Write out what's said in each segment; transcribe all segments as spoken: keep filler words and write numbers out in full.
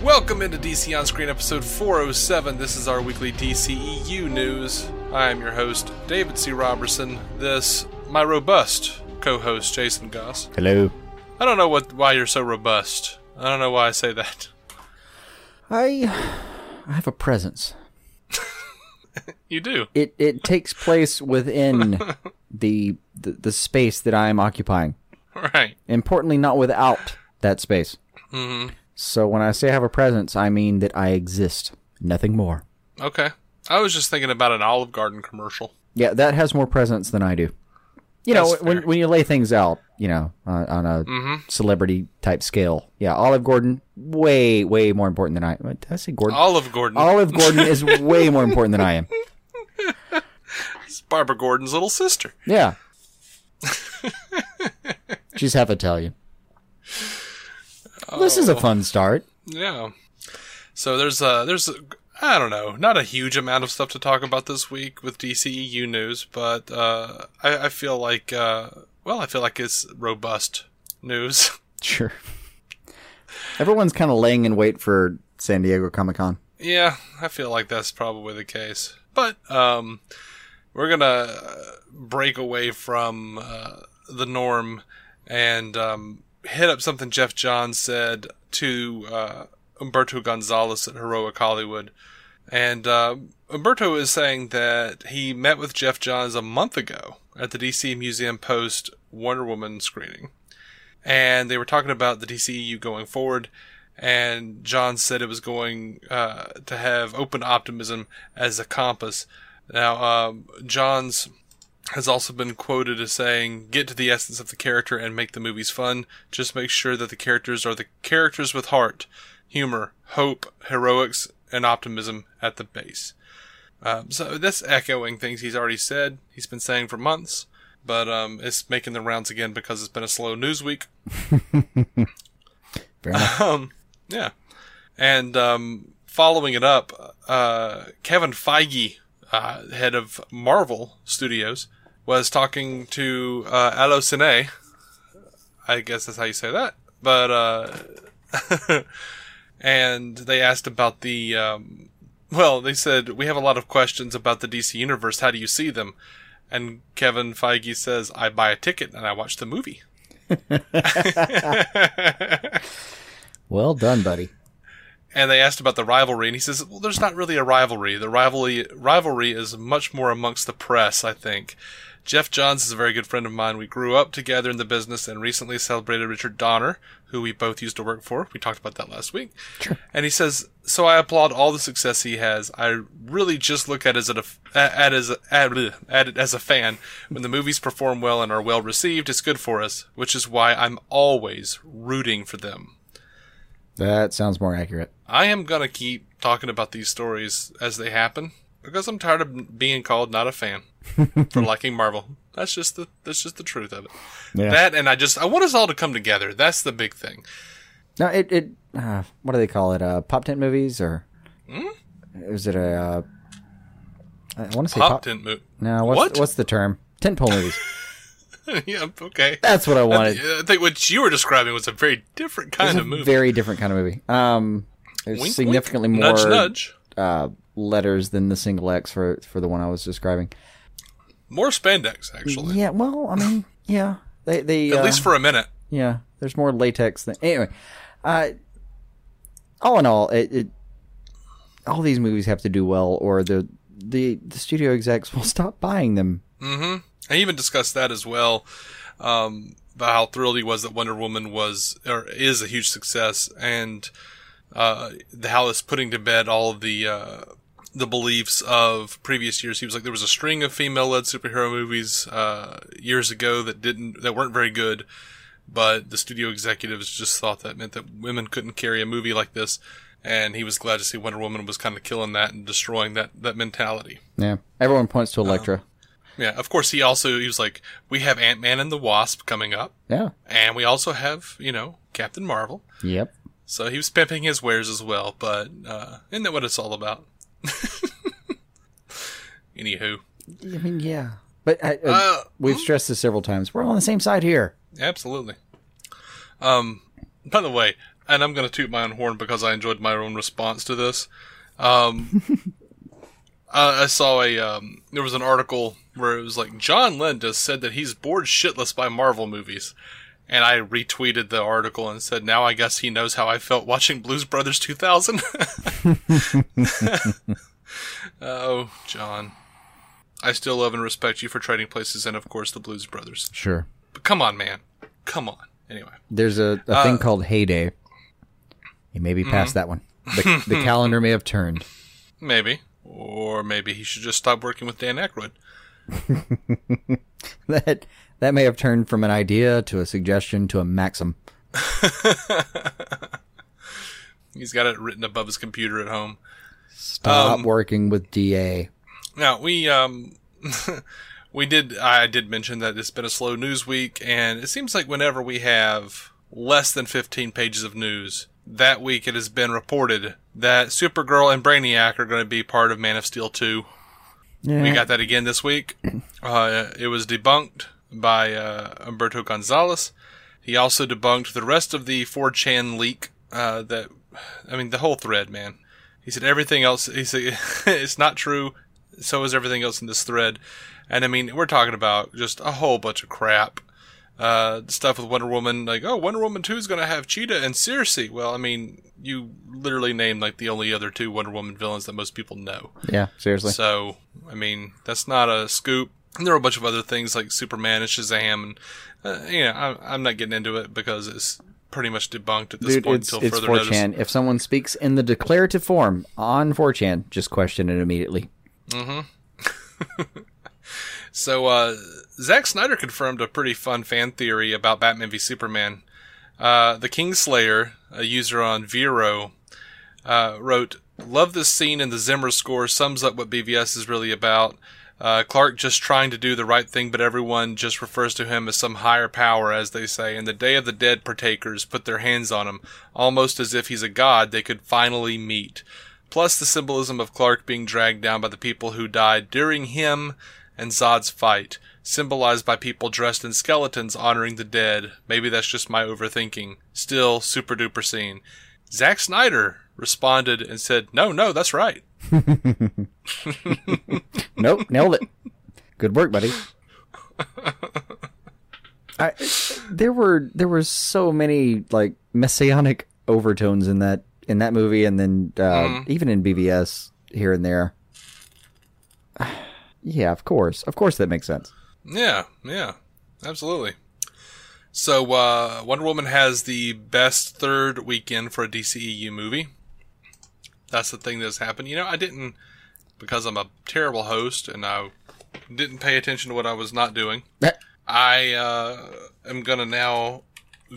Welcome into D C On Screen episode four oh seven. This is our weekly D C E U news. I am your host, David C. Robertson. This, my robust co-host, Jason Goss. Hello. I don't know what why you're so robust. I don't know why I say that. I, I have a presence. You do. It it takes place within the, the the space that I am occupying. Right. Importantly, not without that space. Mm-hmm. So when I say I have a presence, I mean that I exist. Nothing more. Okay. I was just thinking about an Olive Garden commercial. Yeah, that has more presence than I do. You That's know, when, when you lay things out, you know, uh, on a mm-hmm. celebrity-type scale. Yeah, Olive Garden, way, way more important than I am. Did I say Gordon? Olive Gordon. Olive Gordon is way more important than I am. It's Barbara Gordon's little sister. Yeah. She's half Italian. Oh, this is a fun start. Yeah. So there's, uh, there's, I don't know, not a huge amount of stuff to talk about this week with D C E U news, but uh, I, I feel like, uh, well, I feel like it's robust news. Sure. Everyone's kind of laying in wait for San Diego Comic-Con. Yeah, I feel like that's probably the case. But um, we're going to break away from uh, the norm and... Um, hit up something Geoff Johns said to uh, Umberto Gonzalez at Heroic Hollywood. And uh, Umberto is saying that he met with Geoff Johns a month ago at the D C Museum Post Wonder Woman screening. And they were talking about the D C E U going forward. And Johns said it was going uh, to have open optimism as a compass. Now, um, Johns... has also been quoted as saying, get to the essence of the character and make the movies fun. Just make sure that the characters are the characters with heart, humor, hope, heroics, and optimism at the base. Um, so that's echoing things he's already said. He's been saying for months, but um, it's making the rounds again because it's been a slow news week. Fair enough. Um, yeah. And um, following it up, uh, Kevin Feige, uh, head of Marvel Studios, was talking to uh, Allociné. I guess that's how you say that. But, uh, and they asked about the, um, well, they said, we have a lot of questions about the D C Universe. How do you see them? And Kevin Feige says, I buy a ticket and I watch the movie. Well done, buddy. And they asked about the rivalry, and he says, well, there's not really a rivalry. The rivalry rivalry is much more amongst the press, I think. Geoff Johns is a very good friend of mine. We grew up together in the business and recently celebrated Richard Donner, who we both used to work for. We talked about that last week. Sure. And he says, so I applaud all the success he has. I really just look at it as a, at, as a, at it as a fan. When the movies perform well and are well received, it's good for us, which is why I'm always rooting for them. That sounds more accurate. I am going to keep talking about these stories as they happen because I'm tired of being called not a fan for liking Marvel. That's just the that's just the truth of it. Yeah. That and I just I want us all to come together. That's the big thing. No, it it uh, what do they call it? Uh, pop tent movies or hmm? Is it a uh, I want to say pop, pop tent movie. No, what's what? what's the term? Tentpole movies. Yeah, okay. That's what I wanted. I think what you were describing was a very different kind it's of movie. A very different kind of movie. Um, there's wink, significantly wink. more nudge, nudge. Uh, letters than the single X for for the one I was describing. More spandex, actually. Yeah. Well, I mean, yeah. They they at uh, least for a minute. Yeah, there's more latex than anyway. Uh, all in all, it, it all these movies have to do well, or the the the studio execs will stop buying them. Mm-hmm. I even discussed that as well. Um, about how thrilled he was that Wonder Woman was or is a huge success, and uh, how it's putting to bed all of the uh, the beliefs of previous years. He was like, there was a string of female-led superhero movies uh, years ago that didn't that weren't very good, but the studio executives just thought that meant that women couldn't carry a movie like this. And he was glad to see Wonder Woman was kind of killing that and destroying that, that mentality. Yeah. Everyone points to Elektra. Um, yeah. Of course, he also, he was like, we have Ant-Man and the Wasp coming up. Yeah. And we also have, you know, Captain Marvel. Yep. So he was pimping his wares as well, but uh, isn't that what it's all about? Anywho. I mean, yeah. But I, uh, uh, we've stressed this several times. We're all on the same side here. Absolutely. Um, by the way, and I'm going to toot my own horn because I enjoyed my own response to this. Um, I, I saw a, um, there was an article where it was like, John Landis said that he's bored shitless by Marvel movies. And I retweeted the article and said, now I guess he knows how I felt watching Blues Brothers two thousand. Oh, John. I still love and respect you for Trading Places and, of course, the Blues Brothers. Sure. But come on, man. Come on. Anyway. There's a, a thing uh, called Heyday. He may be past mm-hmm. that one. The, the calendar may have turned. Maybe. Or maybe he should just stop working with Dan Aykroyd. that that may have turned from an idea to a suggestion to a maxim. He's got it written above his computer at home. Stop um, working with D A. Now, we... um. We did, I did mention that it's been a slow news week, and it seems like whenever we have less than fifteen pages of news, that week it has been reported that Supergirl and Brainiac are going to be part of Man of Steel two. Yeah. We got that again this week. Uh, it was debunked by uh, Umberto Gonzalez. He also debunked the rest of the four chan leak, uh, that, I mean, the whole thread, man. He said everything else, he said, it's not true, so is everything else in this thread. And, I mean, we're talking about just a whole bunch of crap. Uh, stuff with Wonder Woman, like, oh, Wonder Woman two is going to have Cheetah and Circe. Well, I mean, you literally named, like, the only other two Wonder Woman villains that most people know. Yeah, seriously. So, I mean, that's not a scoop. And there are a bunch of other things, like Superman and Shazam. And, uh, you know, I'm, I'm not getting into it because it's pretty much debunked at this Dude, point it's, until it's further notice. four chan. If someone speaks in the declarative form on four chan, just question it immediately. Mm-hmm. So, uh, Zack Snyder confirmed a pretty fun fan theory about Batman v Superman. Uh, the Kingslayer, a user on Vero, uh, wrote, "Love this scene and the Zimmer score sums up what B V S is really about. Uh, Clark just trying to do the right thing, but everyone just refers to him as some higher power, as they say, and the Day of the Dead partakers put their hands on him, almost as if he's a god they could finally meet. Plus the symbolism of Clark being dragged down by the people who died during him and Zod's fight, symbolized by people dressed in skeletons honoring the dead. Maybe that's just my overthinking. Still, super-duper scene." Zack Snyder responded and said, no, no, that's right. Nope, nailed it. Good work, buddy. I, there were there were so many like messianic overtones in that in that movie, and then uh, mm. even in B V S here and there. Yeah, of course. Of course that makes sense. Yeah, yeah. Absolutely. So, uh, Wonder Woman has the best third weekend for a D C E U movie. That's the thing that's happened. You know, I didn't, because I'm a terrible host and I didn't pay attention to what I was not doing, I uh, am going to now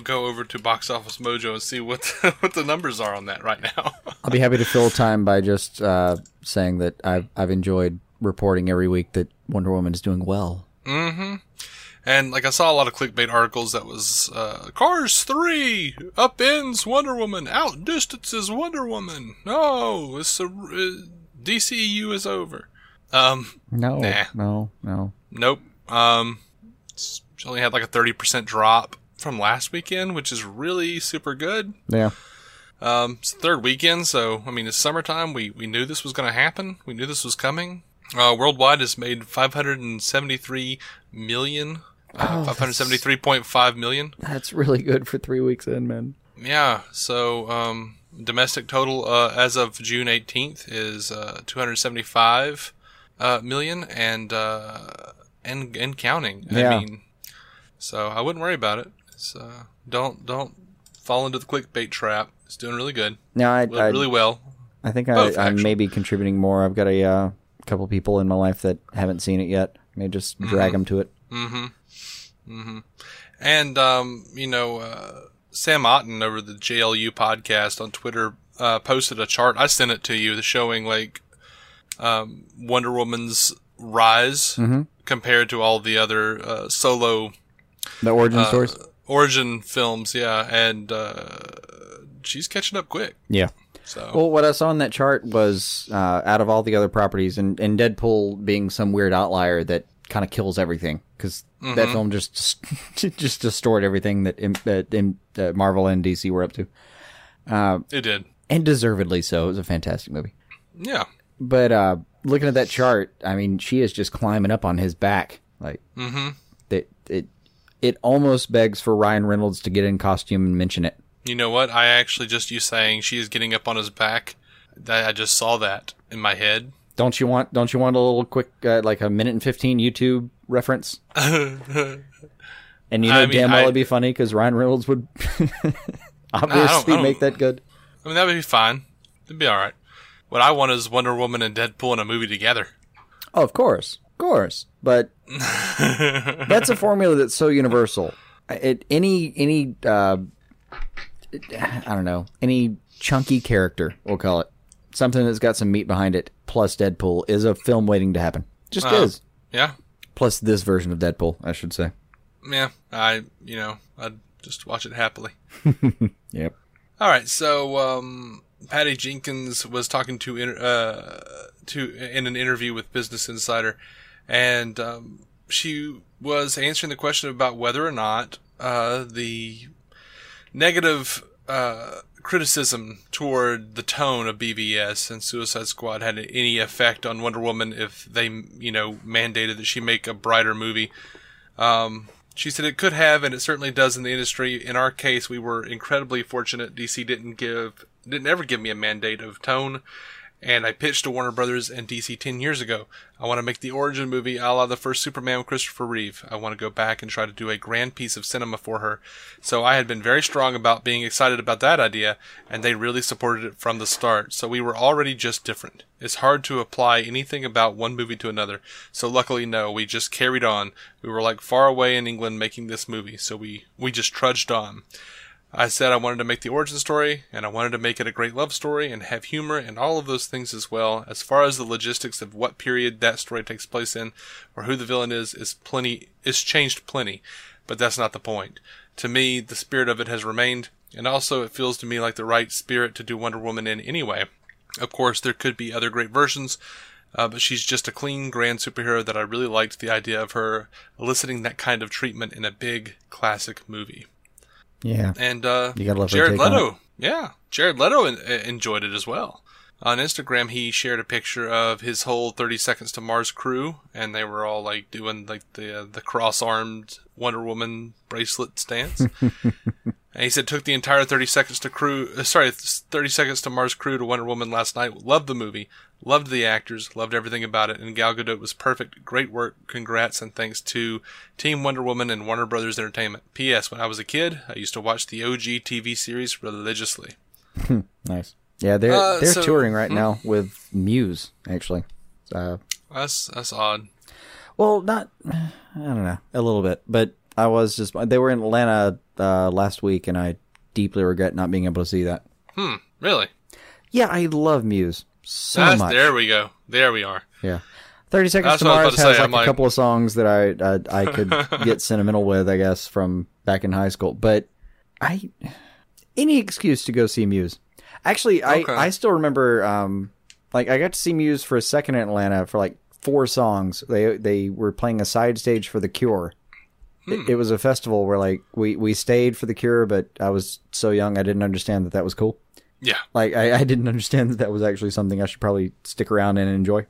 go over to Box Office Mojo and see what the, what the numbers are on that right now. I'll be happy to fill time by just uh, saying that I've, I've enjoyed reporting every week that Wonder Woman is doing well. Mm-hmm. And, like, I saw a lot of clickbait articles that was, uh, Cars three upends Wonder Woman, outdistances Wonder Woman. No, it's a, uh, D C E U is over. Um, no, nah. no, no. Nope. Um, it's only had, like, a thirty percent drop from last weekend, which is really super good. Yeah. Um, it's the third weekend, so, I mean, it's summertime. We, we knew this was going to happen. We knew this was coming. Uh, worldwide has made five hundred seventy-three million dollars uh, oh, five hundred seventy-three point five million. That's really good for three weeks in, man. Yeah. So um, domestic total uh, as of June eighteenth is uh, two hundred seventy-five uh, million and uh, and and counting. Yeah. I mean, so I wouldn't worry about it. It's, uh, don't don't fall into the clickbait trap. It's doing really good. No, I, I really well. I think Both, I, I may be contributing more. I've got a uh, couple people in my life that haven't seen it yet. I may just drag mm-hmm. them to it. Mm-hmm. Mm-hmm. And um, you know, uh, Sam Otten over the J L U podcast on Twitter uh, posted a chart. I sent it to you, showing like um, Wonder Woman's rise mm-hmm. compared to all the other uh, solo the origin uh, stories, origin films. Yeah, and uh, she's catching up quick. Yeah. So. Well, what I saw on that chart was uh, out of all the other properties, and, and Deadpool being some weird outlier that kind of kills everything, because mm-hmm. that film just just, just destroyed everything that in, uh, in, uh, Marvel and D C were up to. Uh, it did. And deservedly so. It was a fantastic movie. Yeah. But uh, looking at that chart, I mean, she is just climbing up on his back. Like, mm-hmm. it, it, it almost begs for Ryan Reynolds to get in costume and mention it. You know what? I actually just you saying she is getting up on his back. I just saw that in my head. Don't you want? Don't you want a little quick, uh, like a minute and fifteen YouTube reference? And you know I mean, damn well I, it'd be funny because Ryan Reynolds would obviously no, make that good. I mean, that would be fine. It'd be all right. What I want is Wonder Woman and Deadpool in a movie together. Oh, of course, of course. But that's a formula that's so universal. It any any. Uh, I don't know, any chunky character, we'll call it, something that's got some meat behind it, plus Deadpool, is a film waiting to happen. Just uh, is. Yeah. Plus this version of Deadpool, I should say. Yeah, I, you know, I'd just watch it happily. Yep. All right, so um, Patty Jenkins was talking to, uh, to in an interview with Business Insider, and um, she was answering the question about whether or not uh, the... negative uh, criticism toward the tone of B V S and Suicide Squad had any effect on Wonder Woman if they, you know, mandated that she make a brighter movie. Um, she said it could have, and it certainly does in the industry. In our case, we were incredibly fortunate. D C didn't give, didn't ever give me a mandate of tone, and I pitched to Warner Brothers and D C ten years ago. I want to make the origin movie a la the first Superman with Christopher Reeve. I want to go back and try to do a grand piece of cinema for her. So I had been very strong about being excited about that idea, and they really supported it from the start. So we were already just different. It's hard to apply anything about one movie to another. So luckily, no, we just carried on. We were like far away in England making this movie, so we, we just trudged on. I said I wanted to make the origin story, and I wanted to make it a great love story and have humor and all of those things as well. As far as the logistics of what period that story takes place in or who the villain is, is plenty, is changed plenty, but that's not the point. To me, the spirit of it has remained, and also it feels to me like the right spirit to do Wonder Woman in anyway. Of course, there could be other great versions, uh, but she's just a clean, grand superhero that I really liked the idea of her eliciting that kind of treatment in a big, classic movie. Yeah, and uh, you gotta love Jared Leto. Yeah, Jared Leto in, uh, enjoyed it as well. On Instagram, he shared a picture of his whole thirty seconds to Mars crew, and they were all like doing like the uh, the cross-armed Wonder Woman bracelet stance. And he said, "Took the entire thirty seconds to crew, uh, sorry, thirty seconds to Mars crew to Wonder Woman last night. Loved the movie, loved the actors, loved everything about it, and Gal Gadot was perfect. Great work. Congrats and thanks to Team Wonder Woman and Warner Brothers Entertainment. P S. When I was a kid, I used to watch the O G T V series religiously." Nice. Yeah, they're uh, they're so, touring right hmm. now with Muse, actually. Uh, that's that's odd. Well, not I don't know a little bit, but I was just they were in Atlanta uh, last week, and I deeply regret not being able to see that. Hmm. Really? Yeah, I love Muse so that's, much. There we go. There we are. Yeah. Thirty Seconds to Mars has like, like a couple of songs that I I, I could get sentimental with, I guess, from back in high school. But I any excuse to go see Muse. Actually, I, okay. I still remember, um, like, I got to see Muse for a second in Atlanta for, like, four songs. They they were playing a side stage for The Cure. Hmm. It, it was a festival where, like, we, we stayed for The Cure, but I was so young I didn't understand that that was cool. Yeah. Like, I, I didn't understand that that was actually something I should probably stick around and enjoy.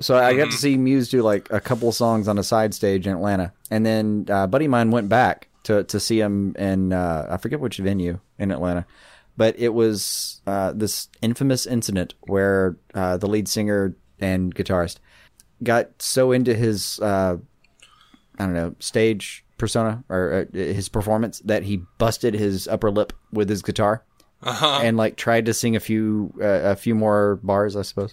So I got to see Muse do like a couple of songs on a side stage in Atlanta. And then uh, a buddy of mine went back to, to see him in, uh, I forget which venue in Atlanta. But it was uh, this infamous incident where uh, the lead singer and guitarist got so into his, uh, I don't know, stage persona or uh, his performance that he busted his upper lip with his guitar uh-huh. and like tried to sing a few, uh, a few more bars, I suppose.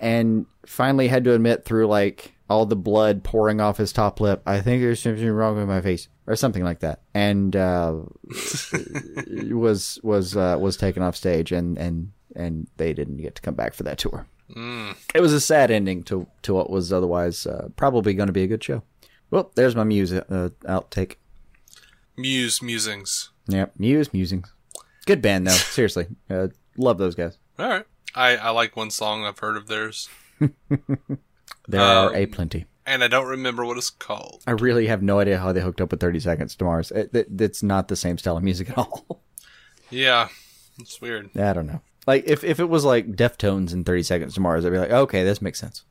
And finally had to admit through like all the blood pouring off his top lip, I think there's something wrong with my face. Or something like that, and uh, was was uh, was taken off stage, and, and and they didn't get to come back for that tour. Mm. It was a sad ending to to what was otherwise uh, probably going to be a good show. Well, there's my Muse uh, outtake. Muse musings. Yep, Muse musings. Good band though, seriously, uh, love those guys. All right, I, I like one song I've heard of theirs. There um, are a plenty. And I don't remember what it's called. I really have no idea how they hooked up with thirty seconds to Mars. It, it, it's not the same style of music at all. Yeah, it's weird. I don't know. Like, if, if it was like Deftones and thirty seconds to Mars, I'd be like, okay, this makes sense.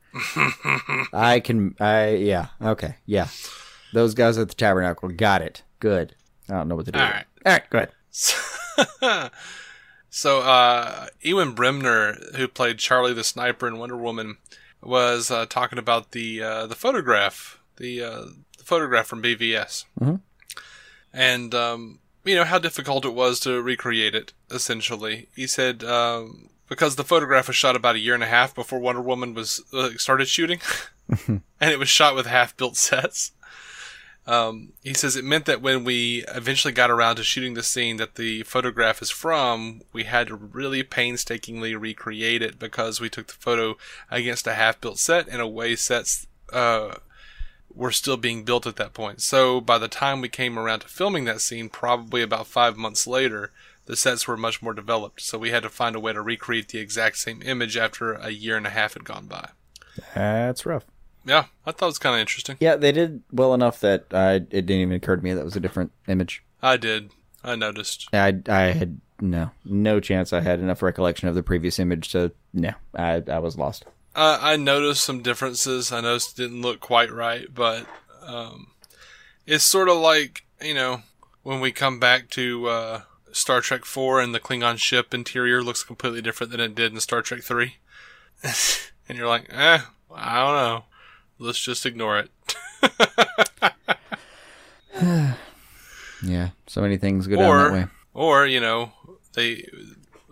I can, I, yeah, okay, yeah. Those guys at the Tabernacle got it. Good. I don't know what to do. All right. All right, go ahead. So, so uh, Ewan Bremner, who played Charlie the Sniper in Wonder Woman, was uh, talking about the uh, the photograph, the, uh, the photograph from B V S. Mm-hmm. And, um, you know, how difficult it was to recreate it, essentially. He said, um, because the photograph was shot about a year and a half before Wonder Woman was uh, started shooting, and it was shot with half-built sets. Um, he says it meant that when we eventually got around to shooting the scene that the photograph is from, we had to really painstakingly recreate it because we took the photo against a half-built set in a way sets uh, were still being built at that point. So by the time we came around to filming that scene, probably about five months later, the sets were much more developed. So we had to find a way to recreate the exact same image after a year and a half had gone by. That's rough. Yeah, I thought it was kind of interesting. Yeah, they did well enough that uh, it didn't even occur to me that was a different image. I did. I noticed. I, I had no no chance. I had enough recollection of the previous image to, no, I, I was lost. Uh, I noticed some differences. I noticed it didn't look quite right, but um, it's sort of like, you know, when we come back to uh, Star Trek four and the Klingon ship interior looks completely different than it did in Star Trek three. And you're like, eh, I don't know. Let's just ignore it. Yeah, so many things go down or, that way. Or, you know, they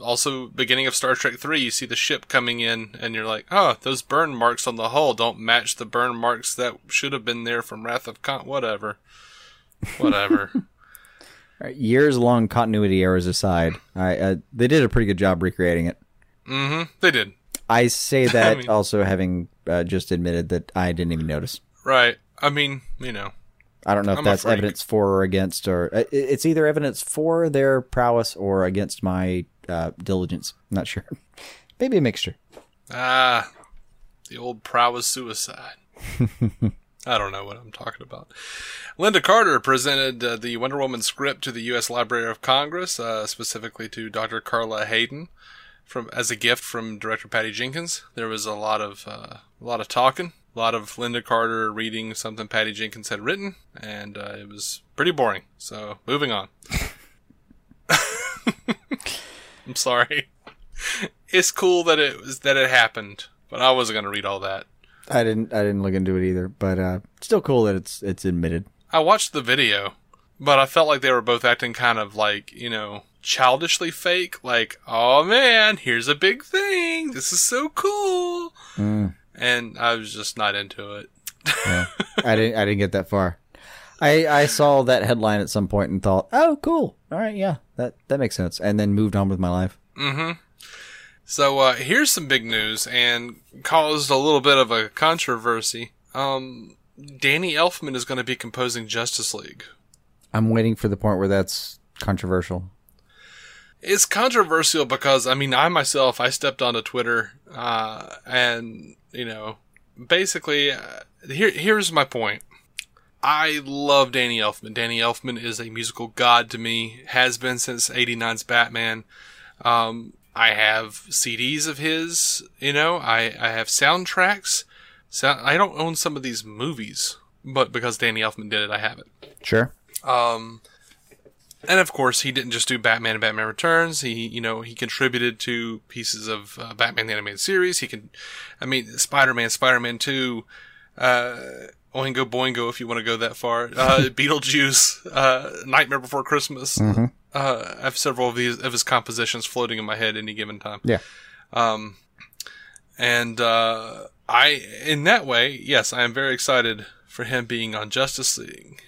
also, beginning of Star Trek three, you see the ship coming in, and you're like, oh, those burn marks on the hull don't match the burn marks that should have been there from Wrath of Khan. Whatever. Whatever. Right, years-long continuity errors aside, I, uh, they did a pretty good job recreating it. Mm-hmm, they did. I say that I mean, also having uh, just admitted that I didn't even notice. Right. I mean, you know. I don't know if I'm that's afraid. Evidence for or against, or uh, it's either evidence for their prowess or against my uh, diligence. I'm not sure. Maybe a mixture. Ah, the old prowess suicide. I don't know what I'm talking about. Lynda Carter presented uh, the Wonder Woman script to the U S Library of Congress, uh, specifically to Doctor Carla Hayden. From as a gift from director Patty Jenkins. There was a lot of uh, a lot of talking, a lot of Lynda Carter reading something Patty Jenkins had written, and uh, it was pretty boring. So moving on. I'm sorry. It's cool that it was that it happened, but I wasn't gonna read all that. I didn't. I didn't look into it either, but uh, still cool that it's it's admitted. I watched the video, but I felt like they were both acting kind of like, you know, childishly fake, like, oh man, here's a big thing, this is so cool. Mm. And I was just not into it. Yeah. I didn't I didn't get that far. I I saw that headline at some point and thought, oh cool, all right, yeah, that that makes sense, and then moved on with my life. Mm-hmm. So uh here's some big news and caused a little bit of a controversy. Um Danny Elfman is going to be composing Justice League. I'm waiting for the point where that's controversial. It's controversial because, I mean, I myself, I stepped onto Twitter, uh, and, you know, basically, uh, here here's my point. I love Danny Elfman. Danny Elfman is a musical god to me, has been since eighty-nine's Batman. Um, I have C Ds of his, you know, I, I have soundtracks. So I don't own some of these movies, but because Danny Elfman did it, I have it. Sure. Um, and of course, he didn't just do Batman and Batman Returns. He, you know, he contributed to pieces of uh, Batman the Animated Series. He can, I mean, Spider-Man, Spider-Man two, uh, Oingo Boingo, if you want to go that far, uh, Beetlejuice, uh, Nightmare Before Christmas. Mm-hmm. Uh, I have several of these of his compositions floating in my head any given time. Yeah. Um, and uh, I, in that way, yes, I am very excited for him being on Justice League.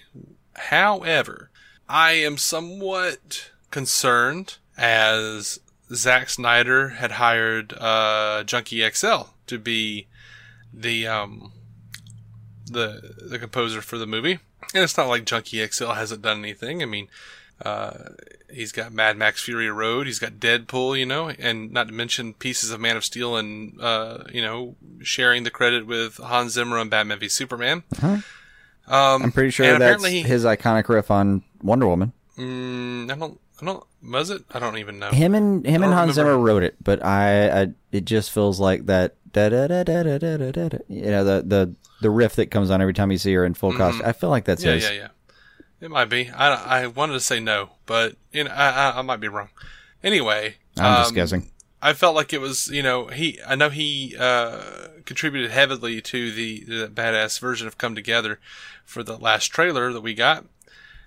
However, I am somewhat concerned as Zack Snyder had hired uh, Junkie X L to be the um the the composer for the movie, and it's not like Junkie X L hasn't done anything. I mean, uh, he's got Mad Max Fury Road, he's got Deadpool, you know, and not to mention pieces of Man of Steel, and uh, you know, sharing the credit with Hans Zimmer on Batman v Superman. Mm-hmm. Um, I'm pretty sure that's his iconic riff on Wonder Woman. Mm, I don't, I don't, was it? I don't even know. Him and him and Hans Zimmer wrote it, but I, I, it just feels like that, da, da, da, da, da, da, da, da, you know, the, the, the riff that comes on every time you see her in full mm-hmm. costume. I feel like that's yeah, his. Yeah, yeah, yeah. It might be. I, I wanted to say no, but you know, I, I, I might be wrong. Anyway, I'm um, just guessing. I felt like it was, you know, he, I know he, uh, contributed heavily to the, the badass version of Come Together for the last trailer that we got.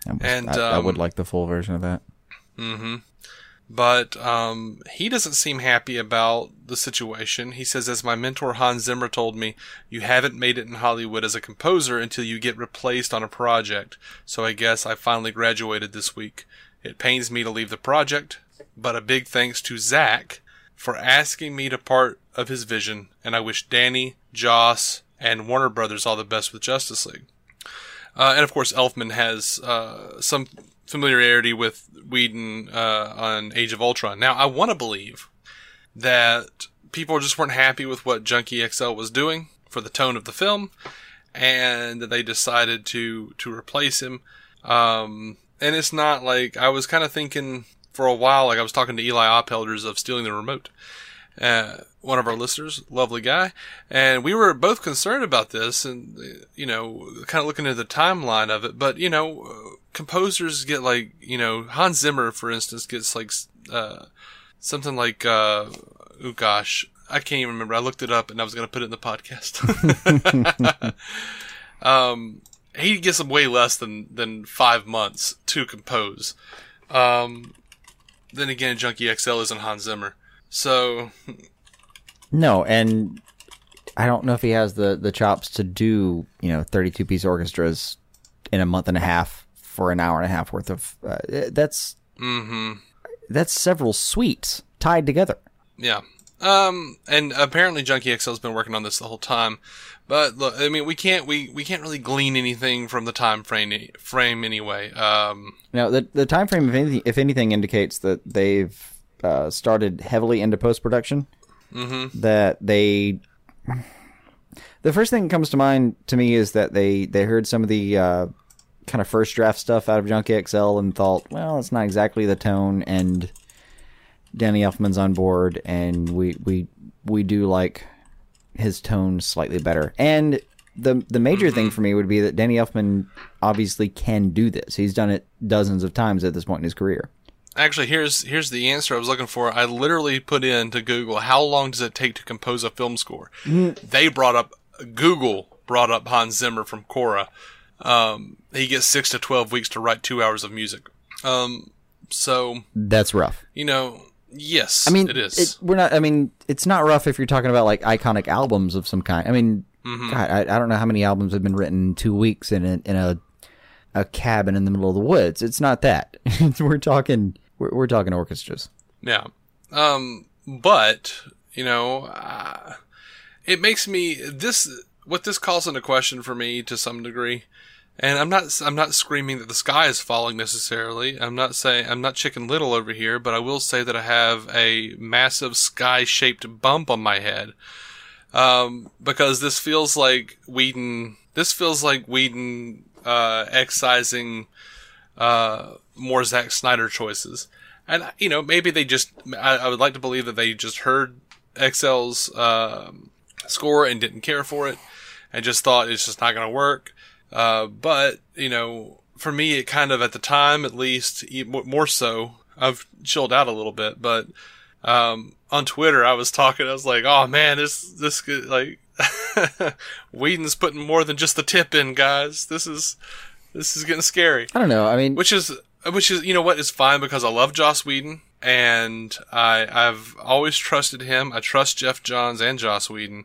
I was, and, I, um, I would like the full version of that. Mm-hmm. But, um, he doesn't seem happy about the situation. He says, as my mentor Hans Zimmer told me, you haven't made it in Hollywood as a composer until you get replaced on a project. So I guess I finally graduated this week. It pains me to leave the project, but a big thanks to Zach for asking me to part of his vision, and I wish Danny, Joss, and Warner Brothers all the best with Justice League. Uh, and of course, Elfman has uh, some familiarity with Whedon uh, on Age of Ultron. Now, I want to believe that people just weren't happy with what Junkie X L was doing for the tone of the film, and that they decided to to replace him. Um, and it's not like I was kind of thinking. For a while, like I was talking to Eli Oppelders of Stealing the Remote, uh, one of our listeners, lovely guy, and we were both concerned about this and, you know, kind of looking at the timeline of it, but, you know, composers get like, you know, Hans Zimmer, for instance, gets like uh, something like, uh, oh gosh, I can't even remember. I looked it up and I was going to put it in the podcast. um, he gets way less than, than five months to compose. Um... Then again, Junkie X L isn't Hans Zimmer, so... No, and I don't know if he has the, the chops to do, you know, thirty-two-piece orchestras in a month and a half for an hour and a half worth of... Uh, that's... Mm-hmm. That's several suites tied together. Yeah. Um, and apparently Junkie X L's been working on this the whole time, but look, I mean, we can't, we, we can't really glean anything from the time frame, frame anyway. Um, now the, the time frame, if anything, if anything indicates that they've, uh, started heavily into post-production, mm-hmm. that they, the first thing that comes to mind to me is that they, they heard some of the, uh, kind of first draft stuff out of Junkie X L and thought, well, it's not exactly the tone, and Danny Elfman's on board, and we we we do like his tone slightly better. And the the major thing for me would be that Danny Elfman obviously can do this. He's done it dozens of times at this point in his career. Actually, here's here's the answer I was looking for. I literally put in to Google, how long does it take to compose a film score? Mm. They brought up, Google brought up Hans Zimmer from Cora. Um, he gets six to twelve weeks to write two hours of music. Um, so that's rough. You know. Yes, I mean, it is. It, we're not. I mean, it's not rough if you're talking about like iconic albums of some kind. I mean, mm-hmm. God, I, I don't know how many albums have been written in two weeks in a, in a a cabin in the middle of the woods. It's not that. we're talking. We're, we're talking orchestras. Yeah. Um. But you know, uh, it makes me this. What this calls into question for me to some degree. And I'm not, I'm not screaming that the sky is falling necessarily. I'm not saying, I'm not Chicken Little over here, but I will say that I have a massive sky-shaped bump on my head. Um, because this feels like Whedon, this feels like Whedon, uh, excising, uh, more Zack Snyder choices. And, you know, maybe they just, I, I would like to believe that they just heard X L's, um, uh, score and didn't care for it. and just thought it's just not going to work. Uh, but, you know, for me, it kind of, at the time, at least, more so, I've chilled out a little bit, but, um, on Twitter, I was talking, I was like, oh man, this, this could, like, Whedon's putting more than just the tip in, guys. This is, this is getting scary. I don't know. I mean, which is, which is, you know what, it's fine because I love Joss Whedon and I, I've always trusted him. I trust Geoff Johns and Joss Whedon.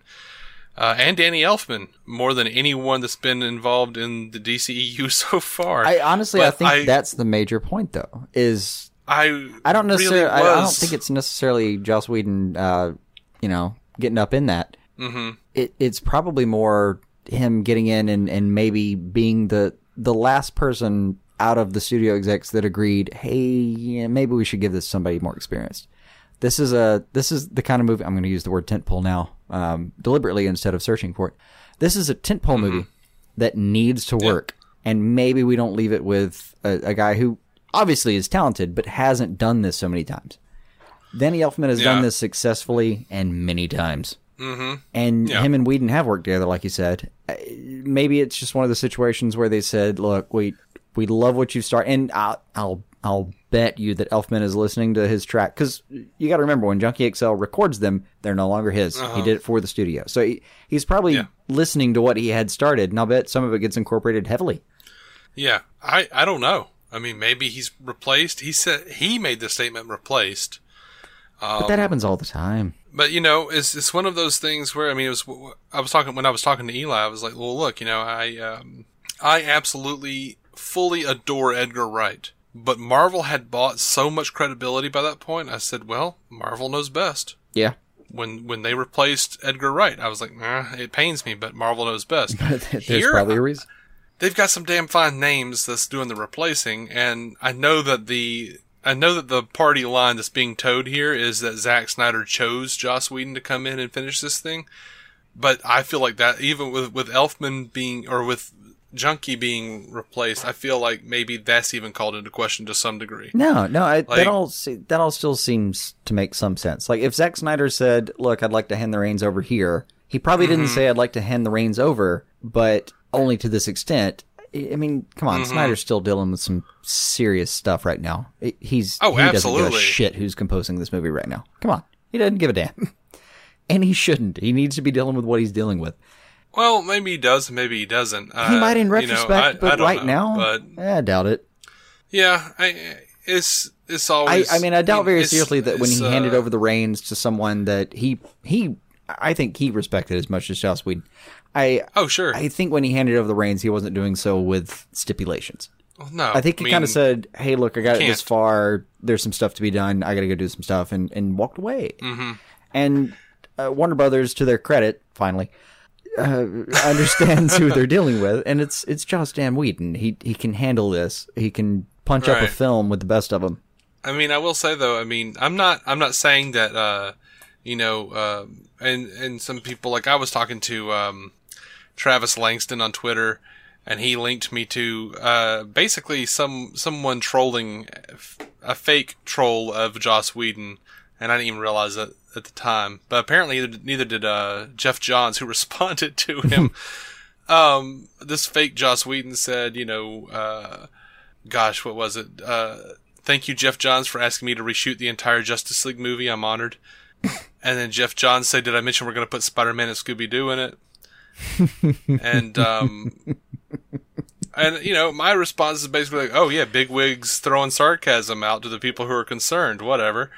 Uh, and Danny Elfman, more than anyone that's been involved in the D C E U so far. I honestly, but I think I, that's the major point, though. Is I I don't necessarily, really I, I don't think it's necessarily Joss Whedon, uh, you know, getting up in that. Mm-hmm. It it's probably more him getting in and, and maybe being the the last person out of the studio execs that agreed. Hey, yeah, maybe we should give this somebody more experienced. This is a this is the kind of movie I'm going to use the word tentpole now. Um, deliberately instead of searching for it. This is a tentpole mm-hmm. movie that needs to work. Yep. And maybe we don't leave it with a, a guy who obviously is talented, but hasn't done this so many times. Danny Elfman has yeah. done this successfully and many times. Mm-hmm. And yeah. him and Whedon have worked together, like you said. Maybe it's just one of the situations where they said, look, we, we love what you start. And I'll, I'll, I'll bet you that Elfman is listening to his track, because you got to remember when Junkie X L records them, they're no longer his. Uh-huh. He did it for the studio, so he, he's probably yeah. listening to what he had started, and I'll bet some of it gets incorporated heavily. Yeah, I, I don't know. I mean, maybe he's replaced. He said he made the statement replaced, um, but that happens all the time. But you know, it's it's one of those things where I mean, it was I was talking when I was talking to Eli, I was like, well, look, you know, I um, I absolutely fully adore Edgar Wright. But Marvel had bought so much credibility by that point. I said, well, Marvel knows best. Yeah. When when they replaced Edgar Wright, I was like, nah, it pains me, but Marvel knows best. There's Here, probably a reason. They've got some damn fine names that's doing the replacing, and I know that the I know that the party line that's being towed here is that Zack Snyder chose Joss Whedon to come in and finish this thing. But I feel like that, even with, with Elfman being, or with Junkie being replaced, I feel like maybe that's even called into question to some degree. No, no, I, like, that all that all still seems to make some sense. Like if Zack Snyder said, "Look, I'd like to hand the reins over here," he probably mm-hmm. didn't say, "I'd like to hand the reins over," but only to this extent. I mean, come on, mm-hmm. Snyder's still dealing with some serious stuff right now. He's oh, he absolutely. doesn't give a shit who's composing this movie right now. Come on, he doesn't give a damn, and he shouldn't. He needs to be dealing with what he's dealing with. Well, maybe he does, maybe he doesn't. Uh, he might in retrospect, you know, I, but I don't right know, now, but I doubt it. Yeah, I, it's it's always... I, I mean, I doubt very seriously that when he uh, handed over the reins to someone that he, he, I think he respected as much as Joss Whedon. I, oh, sure. I think when he handed over the reins, he wasn't doing so with stipulations. Well, no. I think he I mean, kind of said, hey, look, I got it this far. There's some stuff to be done. I got to go do some stuff, and, and walked away. Mm-hmm. And uh, Warner Brothers, to their credit, finally... Uh, understands who they're dealing with, and it's it's Joss Dan Whedon. He he can handle this. He can punch right. up a film with the best of them. I mean, I will say though, I mean, I'm not I'm not saying that uh, you know, uh, and and some people, like I was talking to um, Travis Langston on Twitter, and he linked me to uh, basically some someone trolling a fake troll of Joss Whedon, and I didn't even realize that at the time, but apparently neither did uh, Geoff Johns, who responded to him. um, this fake Joss Whedon said, you know, uh, gosh, what was it? Uh, Thank you, Geoff Johns, for asking me to reshoot the entire Justice League movie. I'm honored. And then Geoff Johns said, did I mention we're going to put Spider-Man and Scooby-Doo in it? and, um, and, you know, my response is basically like, oh, yeah, bigwigs throwing sarcasm out to the people who are concerned, whatever.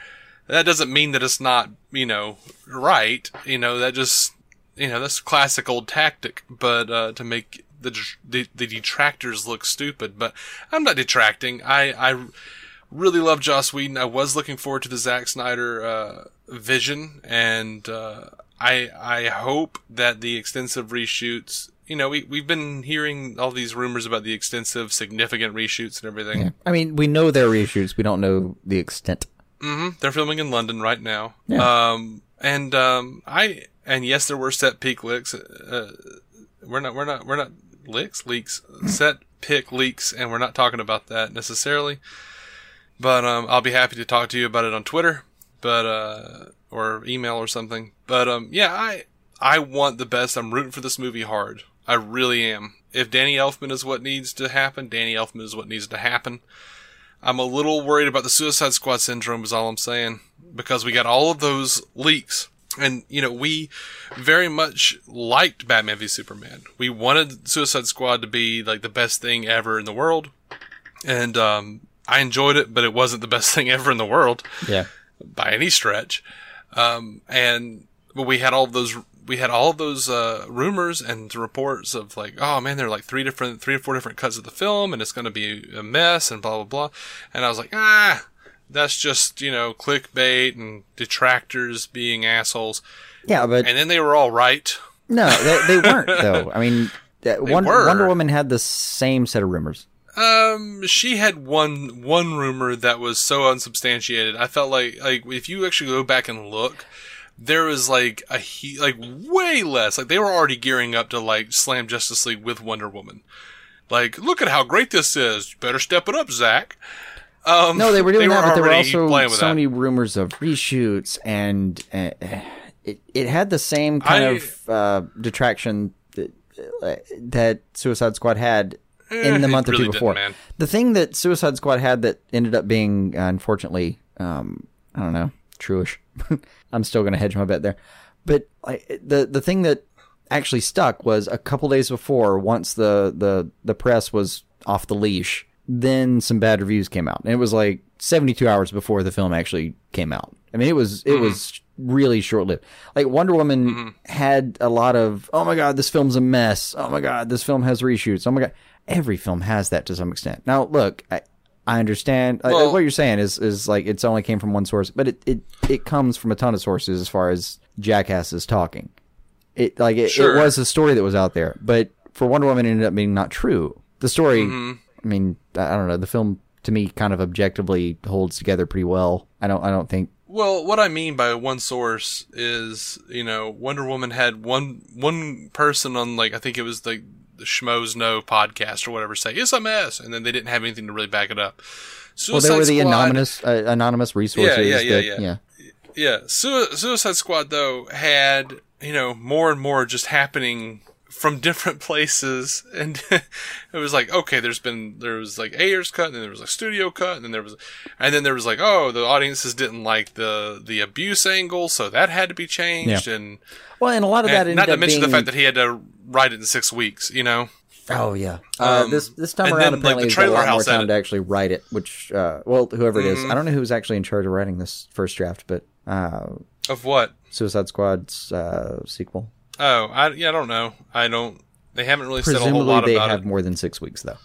That doesn't mean that it's not, you know, right. You know, that just, you know, that's a classic old tactic, but, uh, to make the, the, the detractors look stupid. But I'm not detracting. I, I really love Joss Whedon. I was looking forward to the Zack Snyder, uh, vision. And, uh, I, I hope that the extensive reshoots, you know, we, we've been hearing all these rumors about the extensive, significant reshoots and everything. Yeah. I mean, we know they're reshoots. We don't know the extent. Mm-hmm. They're filming in London right now. Yeah. Um, and, um, I, and yes, there were set peak leaks. Uh, we're not, we're not, we're not leaks, leaks, set pick leaks. And we're not talking about that necessarily, but, um, I'll be happy to talk to you about it on Twitter, but, uh, or email or something. But, um, yeah, I, I want the best. I'm rooting for this movie hard. I really am. If Danny Elfman is what needs to happen, Danny Elfman is what needs to happen. I'm a little worried about the Suicide Squad syndrome is all I'm saying, because we got all of those leaks. And, you know, we very much liked Batman v Superman. We wanted Suicide Squad to be, like, the best thing ever in the world. And um, I enjoyed it, but it wasn't the best thing ever in the world. Yeah. By any stretch. Um, and but we had all those... We had all those uh, rumors and reports of like, oh man, there are like three different, three or four different cuts of the film, and it's going to be a mess, and blah blah blah. And I was like, ah, that's just you know clickbait and detractors being assholes. Yeah, but and then they were all right. No, they, they weren't though. I mean, that Wonder, Wonder Woman had the same set of rumors. Um, she had one one rumor that was so unsubstantiated. I felt like like if you actually go back and look. There was like a he, like way less. Like they were already gearing up to like slam Justice League with Wonder Woman. Like, look at how great this is. Better step it up, Zach. Um, no, they were doing they that, were but there were also so many rumors of reshoots, and uh, it it had the same kind I, of uh, detraction that, uh, that Suicide Squad had eh, in the month or really two before. Man. The thing that Suicide Squad had that ended up being, uh, unfortunately, um, I don't know, truish. I'm still going to hedge my bet there. But I, the the thing that actually stuck was a couple days before, once the, the, the press was off the leash, then some bad reviews came out. And it was like seventy-two hours before the film actually came out. I mean, it was it mm-hmm. was really short-lived. Like, Wonder Woman mm-hmm. had a lot of, oh, my God, this film's a mess. Oh, my God, this film has reshoots. Oh, my God. Every film has that to some extent. Now, look, I... I understand. Well, like, what you're saying is, is like it's only came from one source, but it, it, it comes from a ton of sources as far as jackasses talking. It like it, sure. it was a story that was out there, but for Wonder Woman, it ended up being not true. The story, mm-hmm. I mean, I don't know. The film to me kind of objectively holds together pretty well. I don't, I don't think. Well, what I mean by one source is, you know, Wonder Woman had one one person on like I think it was like. The Schmoes No podcast or whatever say it's a mess, and then they didn't have anything to really back it up. Suicide well, they were the Squad, anonymous uh, anonymous resources. Yeah, yeah, yeah, that, yeah. yeah. yeah. Su- Suicide Squad though had you know more and more just happening from different places, and it was like okay, there's been there was like Ayers cut, and then there was like studio cut, and then there was and then there was like oh the audiences didn't like the the abuse angle, so that had to be changed, yeah. and well, and a lot of that. Ended not to up mention being... the fact that he had to. Write it in six weeks, you know. Oh yeah, um, uh, this this time around then, apparently like, the trailer a lot house more time to actually write it. Which, uh, well, whoever it is, mm. I don't know who's actually in charge of writing this first draft, but uh, of what Suicide Squad's uh, sequel. Oh, I yeah, I don't know. I don't. They haven't really Presumably, said a whole lot about it. They have more than six weeks though.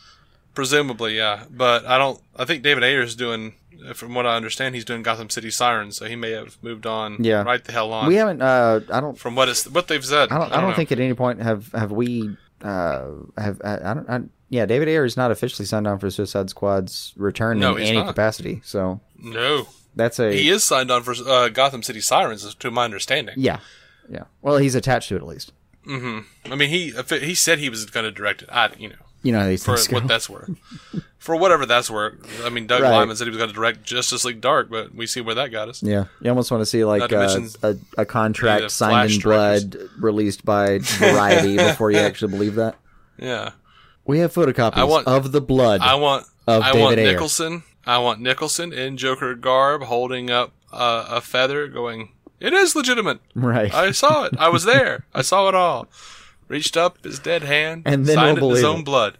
Presumably, yeah, but I don't. I think David Ayer's doing. From what I understand, he's doing Gotham City Sirens, so he may have moved on. Yeah. right the hell on. We haven't. Uh, I don't. From what is what they've said, I don't. I don't, I don't think at any point have have we uh, have. I, I don't. I, yeah, David Ayer is not officially signed on for Suicide Squad's return no, in any not. capacity. So no, that's a he is signed on for uh, Gotham City Sirens, to my understanding. Yeah, yeah. Well, he's attached to it at least. Mm-hmm. I mean, he he said he was going to direct it. I you know. You know these for what that's worth, for whatever that's worth. I mean, Doug right. Liman said he was going to direct Justice League Dark, but we see where that got us. Yeah, you almost want to see like a, mention, a, a contract signed in blood, directors. Released by Variety before you actually believe that. Yeah, we have photocopies want, of the blood. I want. Of I David want Ayer. Nicholson. I want Nicholson in Joker garb, holding up uh, a feather, going, "It is legitimate." Right. I saw it. I was there. I saw it all. Reached up his dead hand, and then signed we'll it in his own it. blood.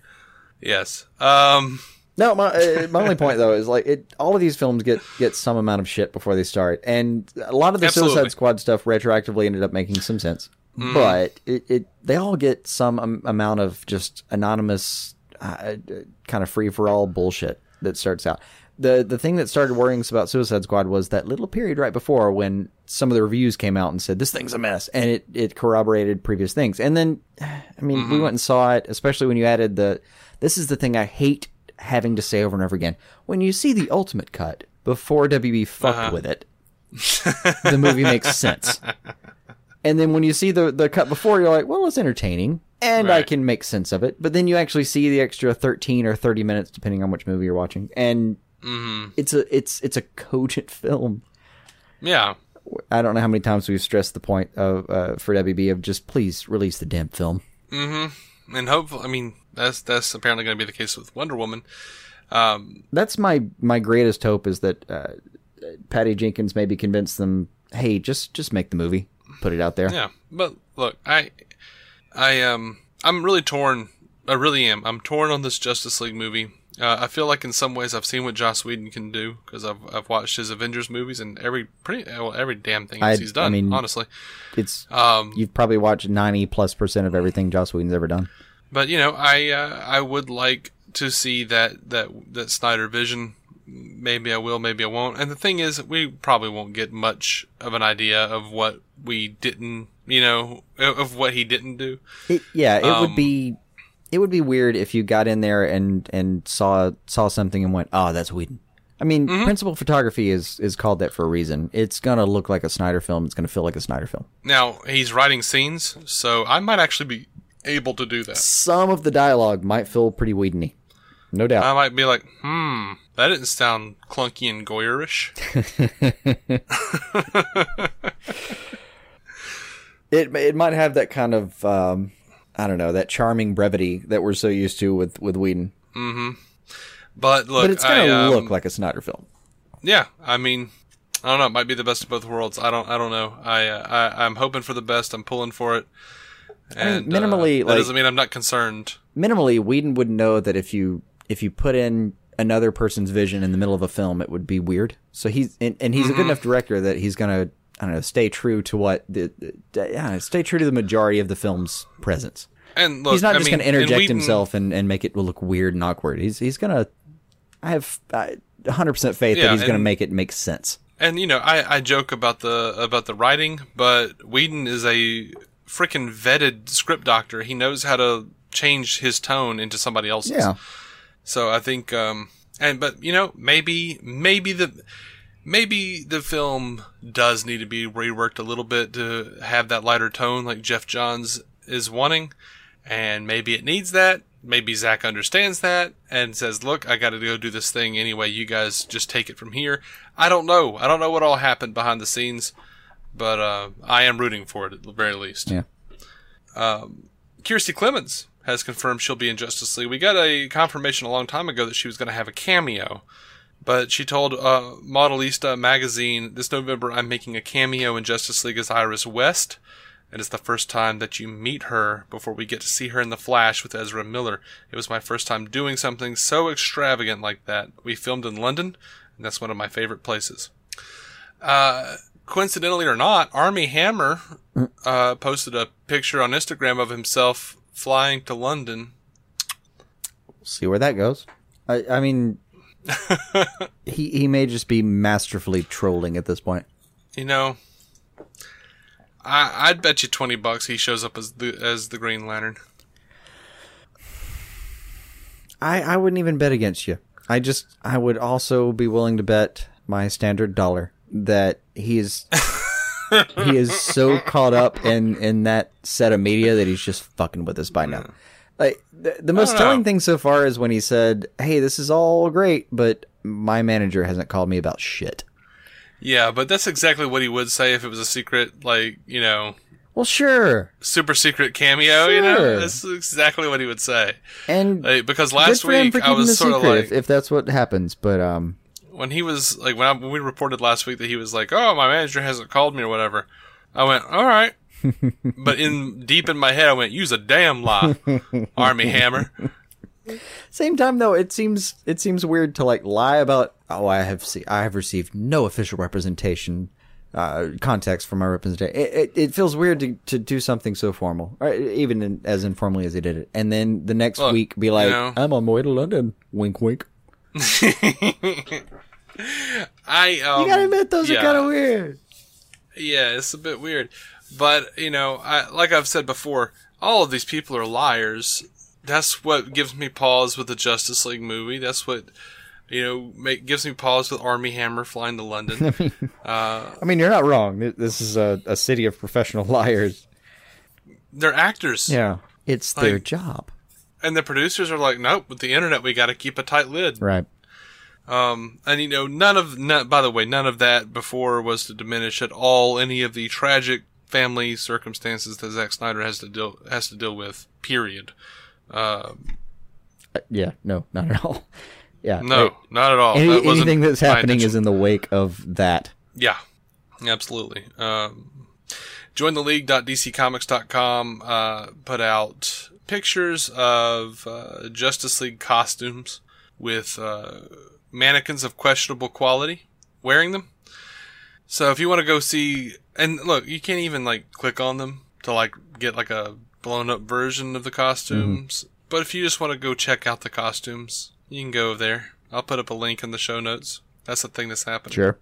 Yes. Um. No, my uh, my only point though is like it. All of these films get, get some amount of shit before they start, and a lot of the Absolutely. Suicide Squad stuff retroactively ended up making some sense. Mm. But it, it they all get some um, amount of just anonymous, uh, kind of free for all bullshit that starts out. The the thing that started worrying us about Suicide Squad was that little period right before when some of the reviews came out and said, this thing's a mess. And it, it corroborated previous things. And then, I mean, mm-hmm. we went and saw it, especially when you added the, this is the thing I hate having to say over and over again. When you see the ultimate cut before W B fucked uh-huh. with it, the movie makes sense. And then when you see the, the cut before, you're like, well, it's entertaining. And right. I can make sense of it. But then you actually see the extra thirteen or thirty minutes, depending on which movie you're watching. And... Mm-hmm. It's a it's it's a cogent film. Yeah, I don't know how many times we've stressed the point of uh, for W B of just please release the damn film. Mm-hmm. And hopefully, I mean, that's that's apparently going to be the case with Wonder Woman. Um, that's my my greatest hope is that uh, Patty Jenkins maybe convinced them, hey, just just make the movie, put it out there. Yeah, but look, I I um I'm really torn. I really am. I'm torn on this Justice League movie. Uh, I feel like in some ways I've seen what Joss Whedon can do because I've I've watched his Avengers movies and every pretty well, every damn thing I, he's done. I mean, honestly, it's um, you've probably watched ninety plus percent of everything Joss Whedon's ever done. But you know, I uh, I would like to see that that that Snyder vision. Maybe I will, maybe I won't. And the thing is, we probably won't get much of an idea of what we didn't, you know, of what he didn't do. It, yeah, it um, would be. It would be weird if you got in there and, and saw saw something and went, oh, that's Whedon. I mean, mm-hmm. principal photography is, is called that for a reason. It's going to look like a Snyder film. It's going to feel like a Snyder film. Now, he's writing scenes, so I might actually be able to do that. Some of the dialogue might feel pretty Whedon-y. No doubt. I might be like, hmm, that didn't sound clunky and Goyer-ish. it, it might have that kind of... Um, I don't know, that charming brevity that we're so used to with, with Whedon. Mm-hmm. But look, but it's going to um, look like a Snyder film. Yeah, I mean, I don't know. It might be the best of both worlds. I don't, I don't know. I, uh, I, I'm hoping for the best. I'm pulling for it. And I mean, minimally, uh, that like, doesn't mean I'm not concerned. Minimally, Whedon would know that if you if you put in another person's vision in the middle of a film, it would be weird. So he's and, and he's mm-hmm. a good enough director that he's going to. I don't know, stay true to what the, the yeah, stay true to the majority of the film's presence. And look, he's not just I mean, going to interject and Whedon, himself and, and make it look weird and awkward. He's he's going to. I have one hundred percent faith yeah, that he's going to make it make sense. And you know, I, I joke about the about the writing, but Whedon is a freaking vetted script doctor. He knows how to change his tone into somebody else's. Yeah. So I think, um, and but you know, maybe maybe the. Maybe the film does need to be reworked a little bit to have that lighter tone like Geoff Johns is wanting, and maybe it needs that. Maybe Zach understands that and says, look, I got to go do this thing anyway. You guys just take it from here. I don't know. I don't know what all happened behind the scenes, but uh, I am rooting for it at the very least. Yeah. Um, Kirstie Clemons has confirmed she'll be in Justice League. We got a confirmation a long time ago that she was going to have a cameo. But she told uh, Modelista magazine, this November I'm making a cameo in Justice League as Iris West. And it's the first time that you meet her before we get to see her in The Flash with Ezra Miller. It was my first time doing something so extravagant like that. We filmed in London, and that's one of my favorite places. Uh, coincidentally or not, Armie Hammer uh, posted a picture on Instagram of himself flying to London. We'll see where that goes. I, I mean... he he may just be masterfully trolling at this point. You know, I I'd bet you twenty bucks he shows up as the as the Green Lantern. I I wouldn't even bet against you. I just I would also be willing to bet my standard dollar that he is he is so caught up in in that set of media that he's just fucking with us by now. Like the, the most telling know. thing so far is when he said, "Hey, this is all great, but my manager hasn't called me about shit." Yeah, but that's exactly what he would say if it was a secret, like you know. Well, sure. Super secret cameo, sure. You know, that's exactly what he would say. And like, because last week I was sort of like, if, if that's what happens, but um, when he was like, when, I, when we reported last week that he was like, "Oh, my manager hasn't called me" or whatever, I went, "All right." But in deep in my head, I went, "Use a damn lie, Armie Hammer." Same time though, it seems it seems weird to like lie about. Oh, I have see, I have received no official representation, uh, context from my representation. It, it, it feels weird to, to do something so formal, or even in, as informally as he did it, and then the next Look, week be like, you know, "I'm on my way to London." Wink, wink. I um, you gotta admit those yeah. are kind of weird. Yeah, it's a bit weird. But, you know, I, like I've said before, all of these people are liars. That's what gives me pause with the Justice League movie. That's what, you know, make, gives me pause with Armie Hammer flying to London. I mean, uh, I mean you're not wrong. This is a, a city of professional liars. They're actors. Yeah. It's like, their job. And the producers are like, nope, with the internet, we got to keep a tight lid. Right. Um, and you know, none of, none, by the way, none of that before was to diminish at all any of the tragic family circumstances that Zack Snyder has to deal, has to deal with, period. Um, uh, yeah, no, not at all. Yeah. No, I, not at all. Any, that anything that's happening is in the wake of that. Yeah, absolutely. Um, join the league dot d c comics dot com, uh, put out pictures of, uh, Justice League costumes with, uh, mannequins of questionable quality wearing them. So if you want to go see, and look, you can't even like click on them to like get like a blown up version of the costumes. Mm-hmm. But if you just want to go check out the costumes, you can go there. I'll put up a link in the show notes. That's the thing that's happening. Sure.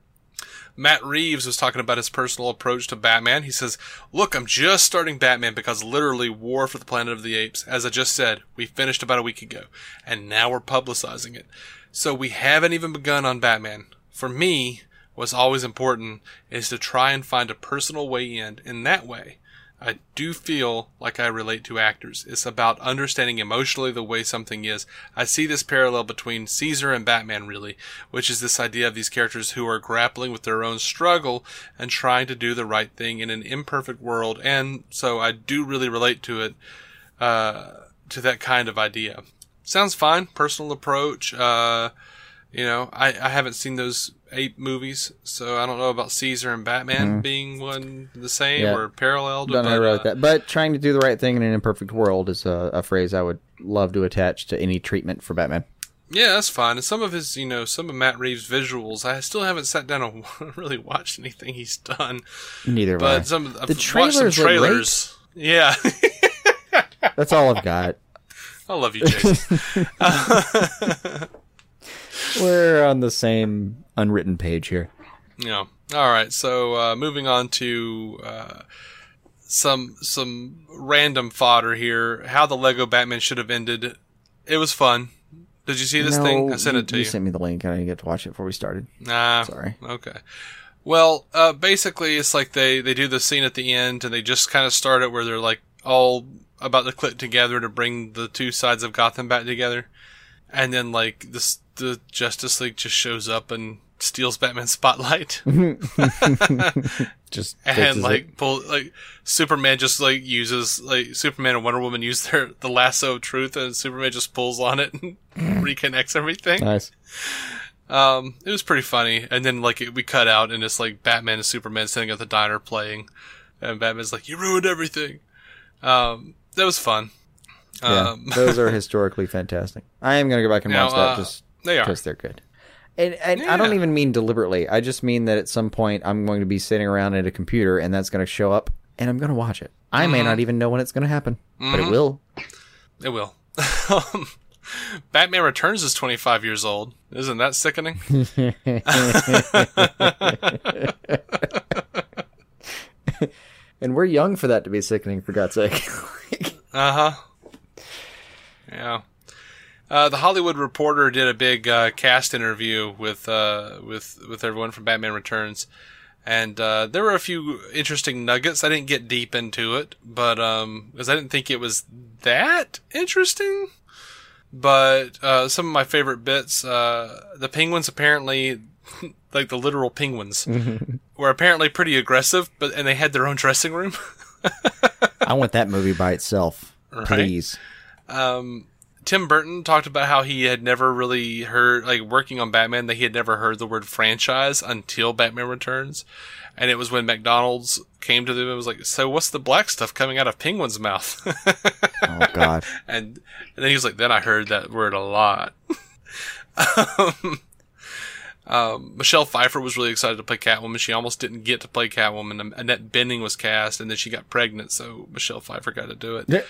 Matt Reeves was talking about his personal approach to Batman. He says, look, I'm just starting Batman because literally War for the Planet of the Apes, as I just said, we finished about a week ago, and now we're publicizing it. So we haven't even begun on Batman. For me, what's always important is to try and find a personal way in. In that way, I do feel like I relate to actors. It's about understanding emotionally the way something is. I see this parallel between Caesar and Batman, really, which is this idea of these characters who are grappling with their own struggle and trying to do the right thing in an imperfect world. And so I do really relate to it, uh, to that kind of idea. Sounds fine. Personal approach. Uh, you know, I, I haven't seen those ape movies, so I don't know about Caesar and Batman mm-hmm. being one the same yeah. or paralleled. Don't know about that. But trying to do the right thing in an imperfect world is a, a phrase I would love to attach to any treatment for Batman. Yeah, that's fine. And some of his, you know, some of Matt Reeves' visuals, I still haven't sat down and really watched anything he's done. Neither but have I. Some, I've the trailers watched some trailers. Yeah. That's all I've got. I love you, Jason. uh, We're on the same unwritten page here. Yeah. All right. So uh, moving on to uh, some some random fodder here. How the Lego Batman Should Have Ended. It was fun. Did you see this no, thing? I sent you, it to you. You sent me the link. I didn't get to watch it before we started. Nah. Sorry. Okay. Well, uh, basically, it's like they, they do the scene at the end, and they just kind of start it where they're like all about to clip together to bring the two sides of Gotham back together. And then, like, this, the Justice League just shows up and steals Batman's spotlight. just and, like, pull, like, Superman just, like, uses, like, Superman and Wonder Woman use their the lasso of truth, and Superman just pulls on it and reconnects everything. Nice. Um, it was pretty funny. And then, like, it, we cut out, and it's, like, Batman and Superman sitting at the diner playing. And Batman's like, you ruined everything. Um, that was fun. Yeah, um, those are historically fantastic. I am going to go back and watch now, uh, that just they because they're good. And, and yeah. I don't even mean deliberately. I just mean that at some point I'm going to be sitting around at a computer and that's going to show up and I'm going to watch it. I mm-hmm. may not even know when it's going to happen, mm-hmm. but it will. It will. Batman Returns is twenty-five years old. Isn't that sickening? And we're young for that to be sickening, for God's sake. uh-huh. Yeah. Uh, the Hollywood Reporter did a big uh, cast interview with uh, with with everyone from Batman Returns, and uh, there were a few interesting nuggets. I didn't get deep into it, but um, because I didn't think it was that interesting. But uh, some of my favorite bits, uh, the penguins apparently, like the literal penguins, mm-hmm. were apparently pretty aggressive, but and they had their own dressing room. I want that movie by itself, right? Please. Um, Tim Burton talked about how he had never really heard, like working on Batman, that he had never heard the word franchise until Batman Returns. And it was when McDonald's came to them and was like, so what's the black stuff coming out of Penguin's mouth? Oh, God. And, and then he was like, then I heard that word a lot. um, um, Michelle Pfeiffer was really excited to play Catwoman. She almost didn't get to play Catwoman. Annette Bening was cast, and then she got pregnant, so Michelle Pfeiffer got to do it. Yeah.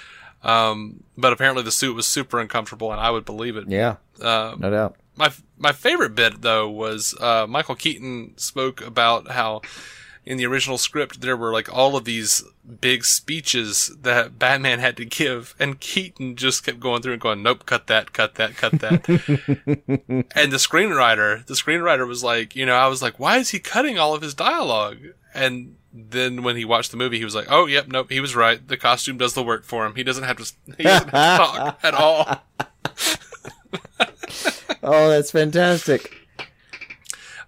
Um, but apparently the suit was super uncomfortable, and I would believe it. Yeah, um, no doubt. My my favorite bit, though, was uh, Michael Keaton spoke about how in the original script there were like all of these big speeches that Batman had to give, and Keaton just kept going through and going, nope, cut that, cut that, cut that. And the screenwriter, the screenwriter was like, you know, I was like, why is he cutting all of his dialogue? And then when he watched the movie, he was like, oh, yep, nope, he was right. The costume does the work for him. He doesn't have to, he doesn't have to talk at all. Oh, that's fantastic.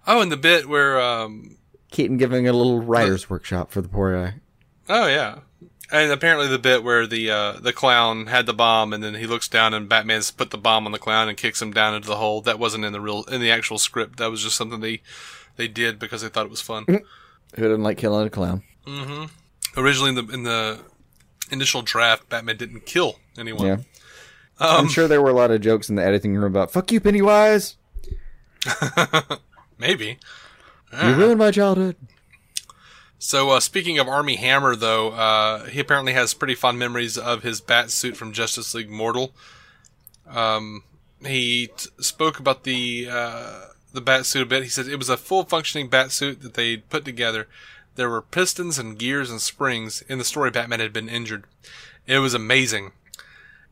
Oh, and the bit where um, Keaton giving a little writer's uh, workshop for the poor guy. Oh yeah, and apparently the bit where the uh, the clown had the bomb, and then he looks down and Batman's put the bomb on the clown and kicks him down into the hole. That wasn't in the real in the actual script. That was just something they they did because they thought it was fun. Who didn't like killing a clown? Mm-hmm. Originally in the in the initial draft, Batman didn't kill anyone. Yeah. Um, I'm sure there were a lot of jokes in the editing room about "fuck you, Pennywise." Maybe. You ruined my childhood. So, uh, speaking of Armie Hammer, though, uh, he apparently has pretty fond memories of his bat suit from Justice League Mortal. Um, he t- spoke about the uh, the bat suit a bit. He said it was a full functioning bat suit that they put together. There were pistons and gears and springs. In the story, Batman had been injured. It was amazing.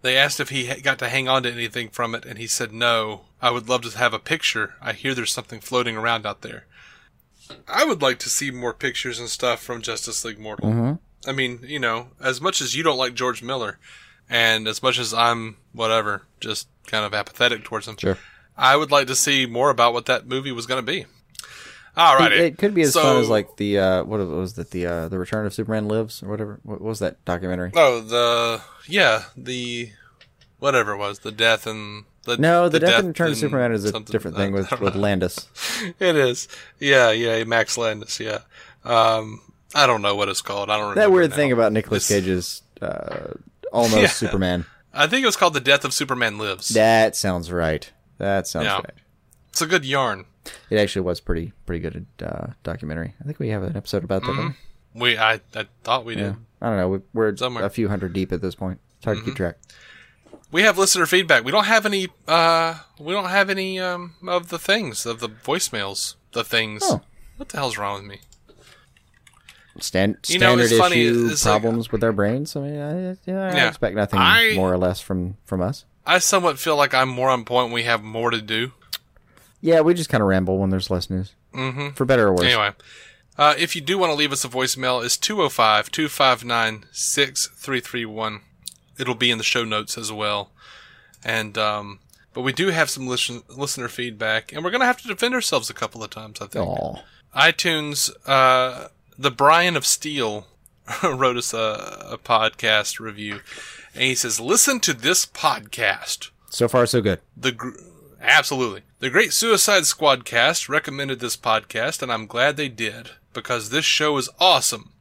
They asked if he got to hang on to anything from it, and he said no. I would love to have a picture. I hear there's something floating around out there. I would like to see more pictures and stuff from Justice League Mortal. Mm-hmm. I mean, you know, as much as you don't like George Miller, and as much as I'm, whatever, just kind of apathetic towards him, sure. I would like to see more about what that movie was going to be. All right, it, it could be as so, fun as like the uh, what was that the uh, the Return of Superman Lives or whatever. What was that documentary? Oh, the yeah, the whatever it was the death and the no, the, the death and Return of Superman is a different thing with, with Landis. It is, yeah, yeah, Max Landis, yeah. Um, I don't know what it's called. I don't remember that weird now. Thing about Nicolas it's, Cage's uh, almost yeah. Superman. I think it was called The Death of Superman Lives. That sounds right. That sounds yeah. right. It's a good yarn. It actually was pretty pretty good uh, documentary. I think we have an episode about that. Mm-hmm. We I, I thought we did. Yeah. I don't know. We, we're Somewhere. a few hundred deep at this point. It's hard mm-hmm. to keep track. We have listener feedback. We don't have any. Uh, we don't have any um, of the things of the voicemails. The things. Oh. What the hell's wrong with me? Stand, standard you know, it's issue funny, it's problems like, with our brains. I mean, I, I, I yeah. expect nothing I, more or less from, from us. I somewhat feel like I'm more on point. When we have more to do. Yeah, we just kind of ramble when there's less news. Mm-hmm. For better or worse. Anyway, uh, if you do want to leave us a voicemail, it's two oh five, two five nine, six three three one. It'll be in the show notes as well. And um, But we do have some listen- listener feedback, and we're going to have to defend ourselves a couple of times, I think. Aww. iTunes, uh, the Brian of Steel wrote us a, a podcast review, and he says, listen to this podcast. So far, so good. The gr- Absolutely. The Great Suicide Squad cast recommended this podcast, and I'm glad they did, because this show is awesome.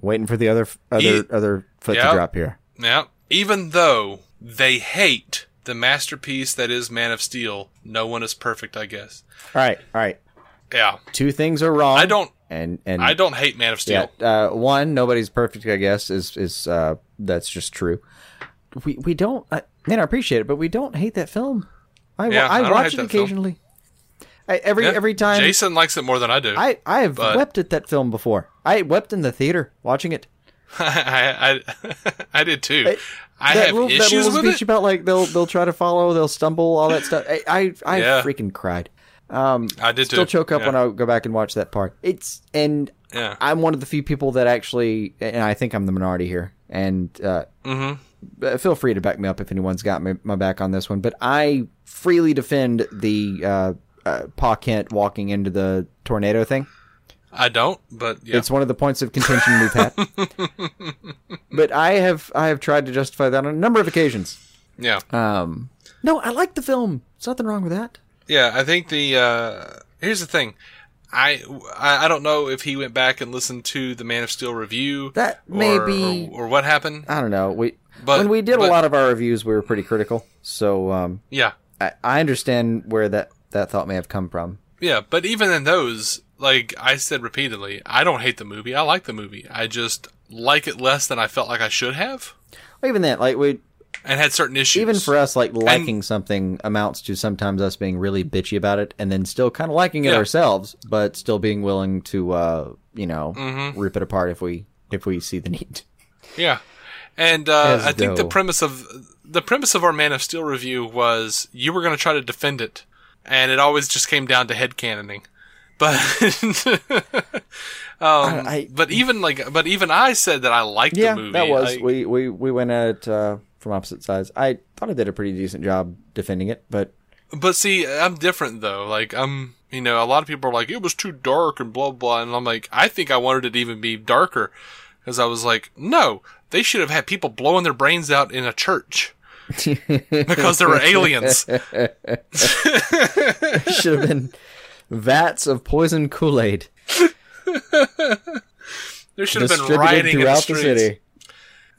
Waiting for the other other, e- other foot yep, to drop here. Yeah. Even though they hate the masterpiece that is Man of Steel, no one is perfect, I guess. All right. All right. Yeah. Two things are wrong. I don't and, and I don't hate Man of Steel. Yeah, uh, one, nobody's perfect, I guess, is is uh, that's just true. We we don't uh, man, I appreciate it, but we don't hate that film. I, yeah, I, I watch it occasionally. I, every yeah, every time. Jason likes it more than I do. I, I have but... wept at that film before. I wept in the theater watching it. I, I I did too. I, I have little, issues with speech it. About like they'll they'll try to follow, they'll stumble, all that stuff. I I, I yeah. freaking cried. Um, I did still too. choke up yeah. when I go back and watch that part. It's and yeah. I'm one of the few people that actually, and I think I'm the minority here. And uh, mm-hmm. feel free to back me up if anyone's got my, my back on this one. But I freely defend the uh, uh, Pa Kent walking into the tornado thing. I don't, but yeah. It's one of the points of contention we've had. But I have I have tried to justify that on a number of occasions. Yeah. Um. No, I like the film. There's nothing wrong with that. Yeah, I think the uh, here's the thing. I, I don't know if he went back and listened to the Man of Steel review. That may or, be, or, or what happened. I don't know. We but, when we did but, a lot of our reviews, we were pretty critical. So um, yeah, I, I understand where that, that thought may have come from. Yeah, but even in those, like I said repeatedly, I don't hate the movie. I like the movie. I just like it less than I felt like I should have. Well, even that, like we and had certain issues. Even for us, like liking and, something amounts to sometimes us being really bitchy about it and then still kind of liking it yeah. ourselves, but still being willing to, uh, you know, mm-hmm. rip it apart if we if we see the need. Yeah, and uh, I though. think the premise of the premise of our Man of Steel review was you were going to try to defend it, and it always just came down to headcanoning. But um, I, I, but even like but even I said that I liked yeah, the movie. Yeah, that was I, we, we we went at. Uh, From opposite sides. I thought I did a pretty decent job defending it, but but see, I'm different though. Like I'm, you know, a lot of people are like, it was too dark and blah, blah. And I'm like, I think I wanted it to even be darker. Because I was like, no, they should have had people blowing their brains out in a church. Because there were aliens. Should have been vats of poison Kool-Aid. There should have been rioting in the streets. The city.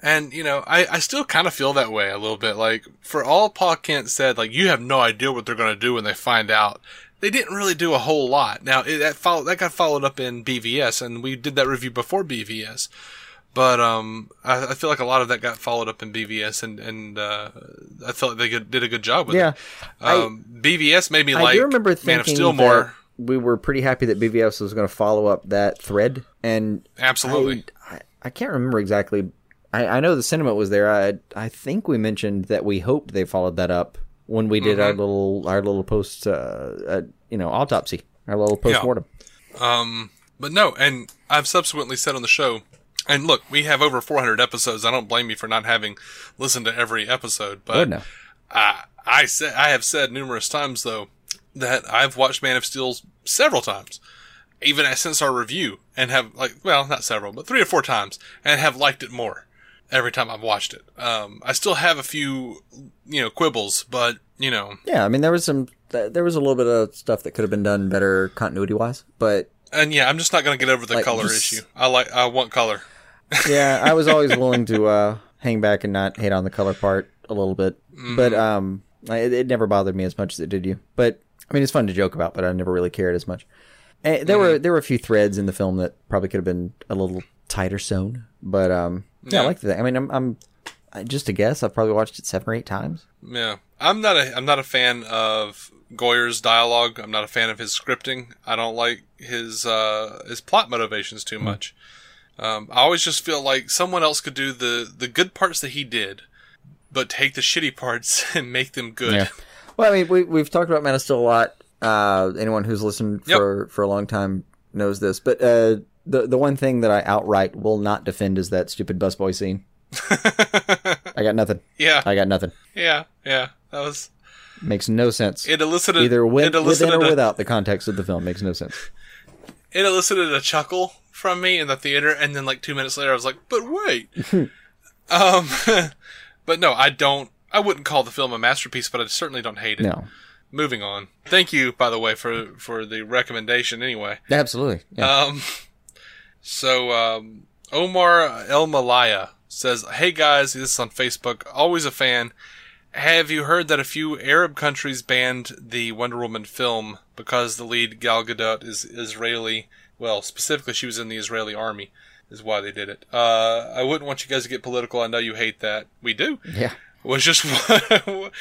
And, you know, I, I still kind of feel that way a little bit. Like, for all Paul Kent said, like, you have no idea what they're going to do when they find out. They didn't really do a whole lot. Now, it, that follow, that got followed up in B V S, and we did that review before B V S. But um, I, I feel like a lot of that got followed up in B V S, and, and uh, I felt like they did a good job with yeah, it. Um, I, B V S made me I like do remember Man of Steel more. We were pretty happy that B V S was going to follow up that thread. And Absolutely. I, I, I can't remember exactly. I, I know the sentiment was there. I I think we mentioned that we hoped they followed that up when we did mm-hmm. our little our little post, uh, uh, you know, autopsy, our little postmortem. Yeah. Um, but no, and I've subsequently said on the show, and look, we have over four hundred episodes. I don't blame you for not having listened to every episode, but no. I I said I have said numerous times though that I've watched Man of Steel several times, even since our review, and have like well not several, but three or four times, and have liked it more. Every time I've watched it. Um, I still have a few, you know, quibbles, but, you know. Yeah, I mean, there was some, there was a little bit of stuff that could have been done better continuity-wise, but. And yeah, I'm just not going to get over the like, color just, issue. I like, I want color. Yeah, I was always willing to uh, hang back and not hate on the color part a little bit, mm-hmm. but um, it, it never bothered me as much as it did you. But, I mean, it's fun to joke about, but I never really cared as much. And there mm-hmm. were there were a few threads in the film that probably could have been a little tighter sewn, but um. Yeah, yeah, I like that. I mean, I'm, I'm just a guess. I've probably watched it seven or eight times. Yeah, I'm not a, I'm not a fan of Goyer's dialogue. I'm not a fan of his scripting. I don't like his, uh, his plot motivations too mm. much. Um, I always just feel like someone else could do the, the good parts that he did, but take the shitty parts and make them good. Yeah. Well, I mean, we we've talked about Man of Steel a lot. Uh, anyone who's listened for, yep. for a long time knows this, but. Uh, The the one thing that I outright will not defend is that stupid busboy scene. I got nothing. Yeah. I got nothing. Yeah, yeah. That was... Makes no sense. It elicited... Either with, it elicited within or without a, the context of the film. Makes no sense. It elicited a chuckle from me in the theater, and then like two minutes later I was like, but wait. um, But no, I don't... I wouldn't call the film a masterpiece, but I certainly don't hate it. No. Moving on. Thank you, by the way, for, for the recommendation anyway. Absolutely. Yeah. Um... So, um, Omar El Malaya says, "Hey guys, this is on Facebook. Always a fan. Have you heard that a few Arab countries banned the Wonder Woman film because the lead Gal Gadot is Israeli? Well, specifically, she was in the Israeli army, is why they did it. Uh, I wouldn't want you guys to get political. I know you hate that. We do. Yeah. Was just was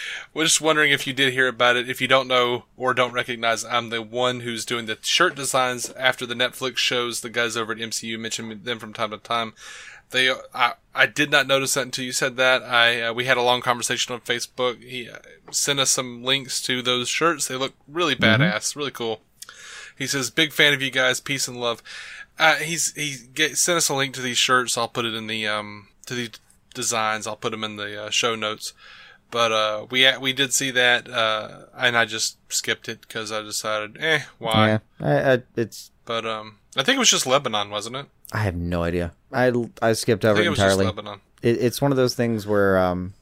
just wondering if you did hear about it. If you don't know or don't recognize, I'm the one who's doing the shirt designs after the Netflix shows. The guys over at M C U mention them from time to time. They, I, I did not notice that until you said that. I, uh, we had a long conversation on Facebook. He uh, sent us some links to those shirts. They look really mm-hmm. badass, really cool. He says, "Big fan of you guys. Peace and love." Uh, he's he get, sent us a link to these shirts. I'll put it in the um to the. designs. I'll put them in the uh, show notes, but uh, we we did see that, uh, and I just skipped it because I decided, eh, why? Yeah, I, I, it's. But um, I think it was just Lebanon, wasn't it? I have no idea. I, I skipped over I think it was entirely. Just Lebanon. It, it's one of those things where um,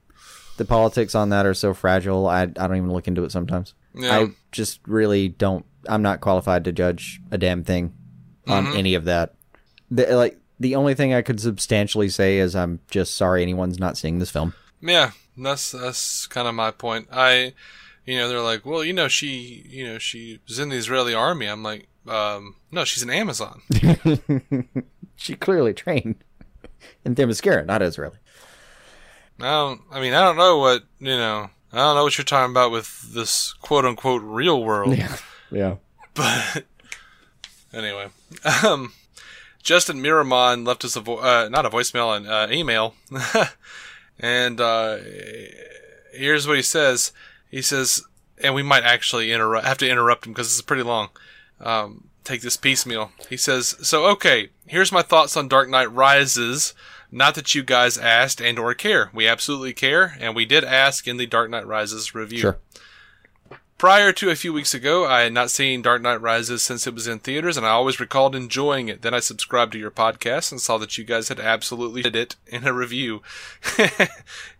the politics on that are so fragile. I I don't even look into it sometimes. Yeah. I just really don't. I'm not qualified to judge a damn thing on mm-hmm. any of that. The, like. The only thing I could substantially say is I'm just sorry anyone's not seeing this film. Yeah, that's that's kind of my point. I, you know, they're like, well, you know, she, you know, she was in the Israeli army. I'm like, um, no, she's an Amazon. She clearly trained in Themyscira, not Israeli. I don't. I mean, I don't know what you know. I don't know what you're talking about with this quote unquote real world. Yeah. Yeah. But anyway, um. Justin Miramon left us a vo- uh, not a voicemail, an uh, email, and uh, here's what he says. He says, and we might actually interrupt. Have to interrupt him because this is pretty long. Um, take this piecemeal. He says, so okay, here's my thoughts on Dark Knight Rises. Not that you guys asked and or care. We absolutely care, and we did ask in the Dark Knight Rises review. Sure. Prior to a few weeks ago, I had not seen Dark Knight Rises since it was in theaters, and I always recalled enjoying it. Then I subscribed to your podcast and saw that you guys had absolutely did it in a review.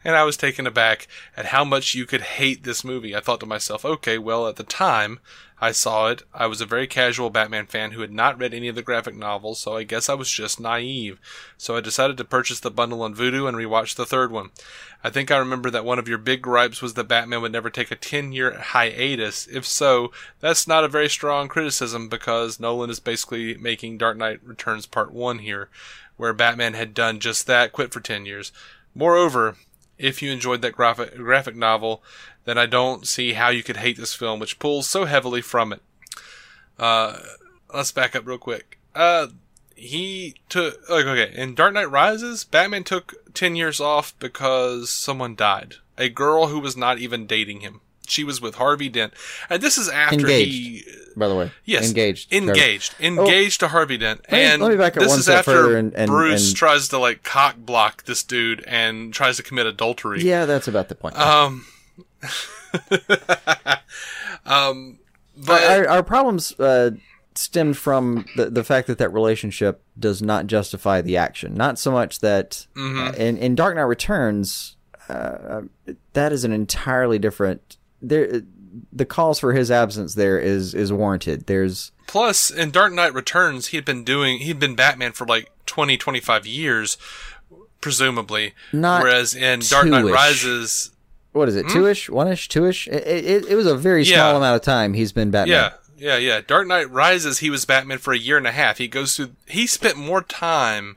And I was taken aback at how much you could hate this movie. I thought to myself, okay, well, at the time I saw it, I was a very casual Batman fan who had not read any of the graphic novels, so I guess I was just naive. So I decided to purchase the bundle on Vudu and rewatch the third one. I think I remember that one of your big gripes was that Batman would never take a ten-year hiatus. If so, that's not a very strong criticism because Nolan is basically making Dark Knight Returns Part one here, where Batman had done just that, quit for ten years. Moreover, if you enjoyed that graphic, graphic novel, then I don't see how you could hate this film, which pulls so heavily from it. Uh, let's back up real quick. Uh, he took... Okay, in Dark Knight Rises, Batman took ten years off because someone died. A girl who was not even dating him. She was with Harvey Dent. And this is after engaged, he... by the way. Yes. Engaged. Engaged. Sorry. Engaged oh, to Harvey Dent. Let me, and let me back up this one is step after and, and, Bruce and... tries to, like, cock block this dude and tries to commit adultery. Yeah, that's about the point. Um... um, but our, our problems uh, stemmed from the, the fact that that relationship does not justify the action. Not so much that mm-hmm. uh, in, in Dark Knight Returns, uh, that is an entirely different. There, the calls for his absence there is is warranted. There's plus in Dark Knight Returns, he'd been doing he'd been Batman for like twenty, twenty-five years, presumably. Not whereas in Dark Knight Rises. What is it, mm-hmm. two-ish, one-ish, two-ish? It, it, it was a very small yeah. amount of time he's been Batman. Yeah, yeah, yeah. Dark Knight Rises, he was Batman for a year and a half. He goes through. He spent more time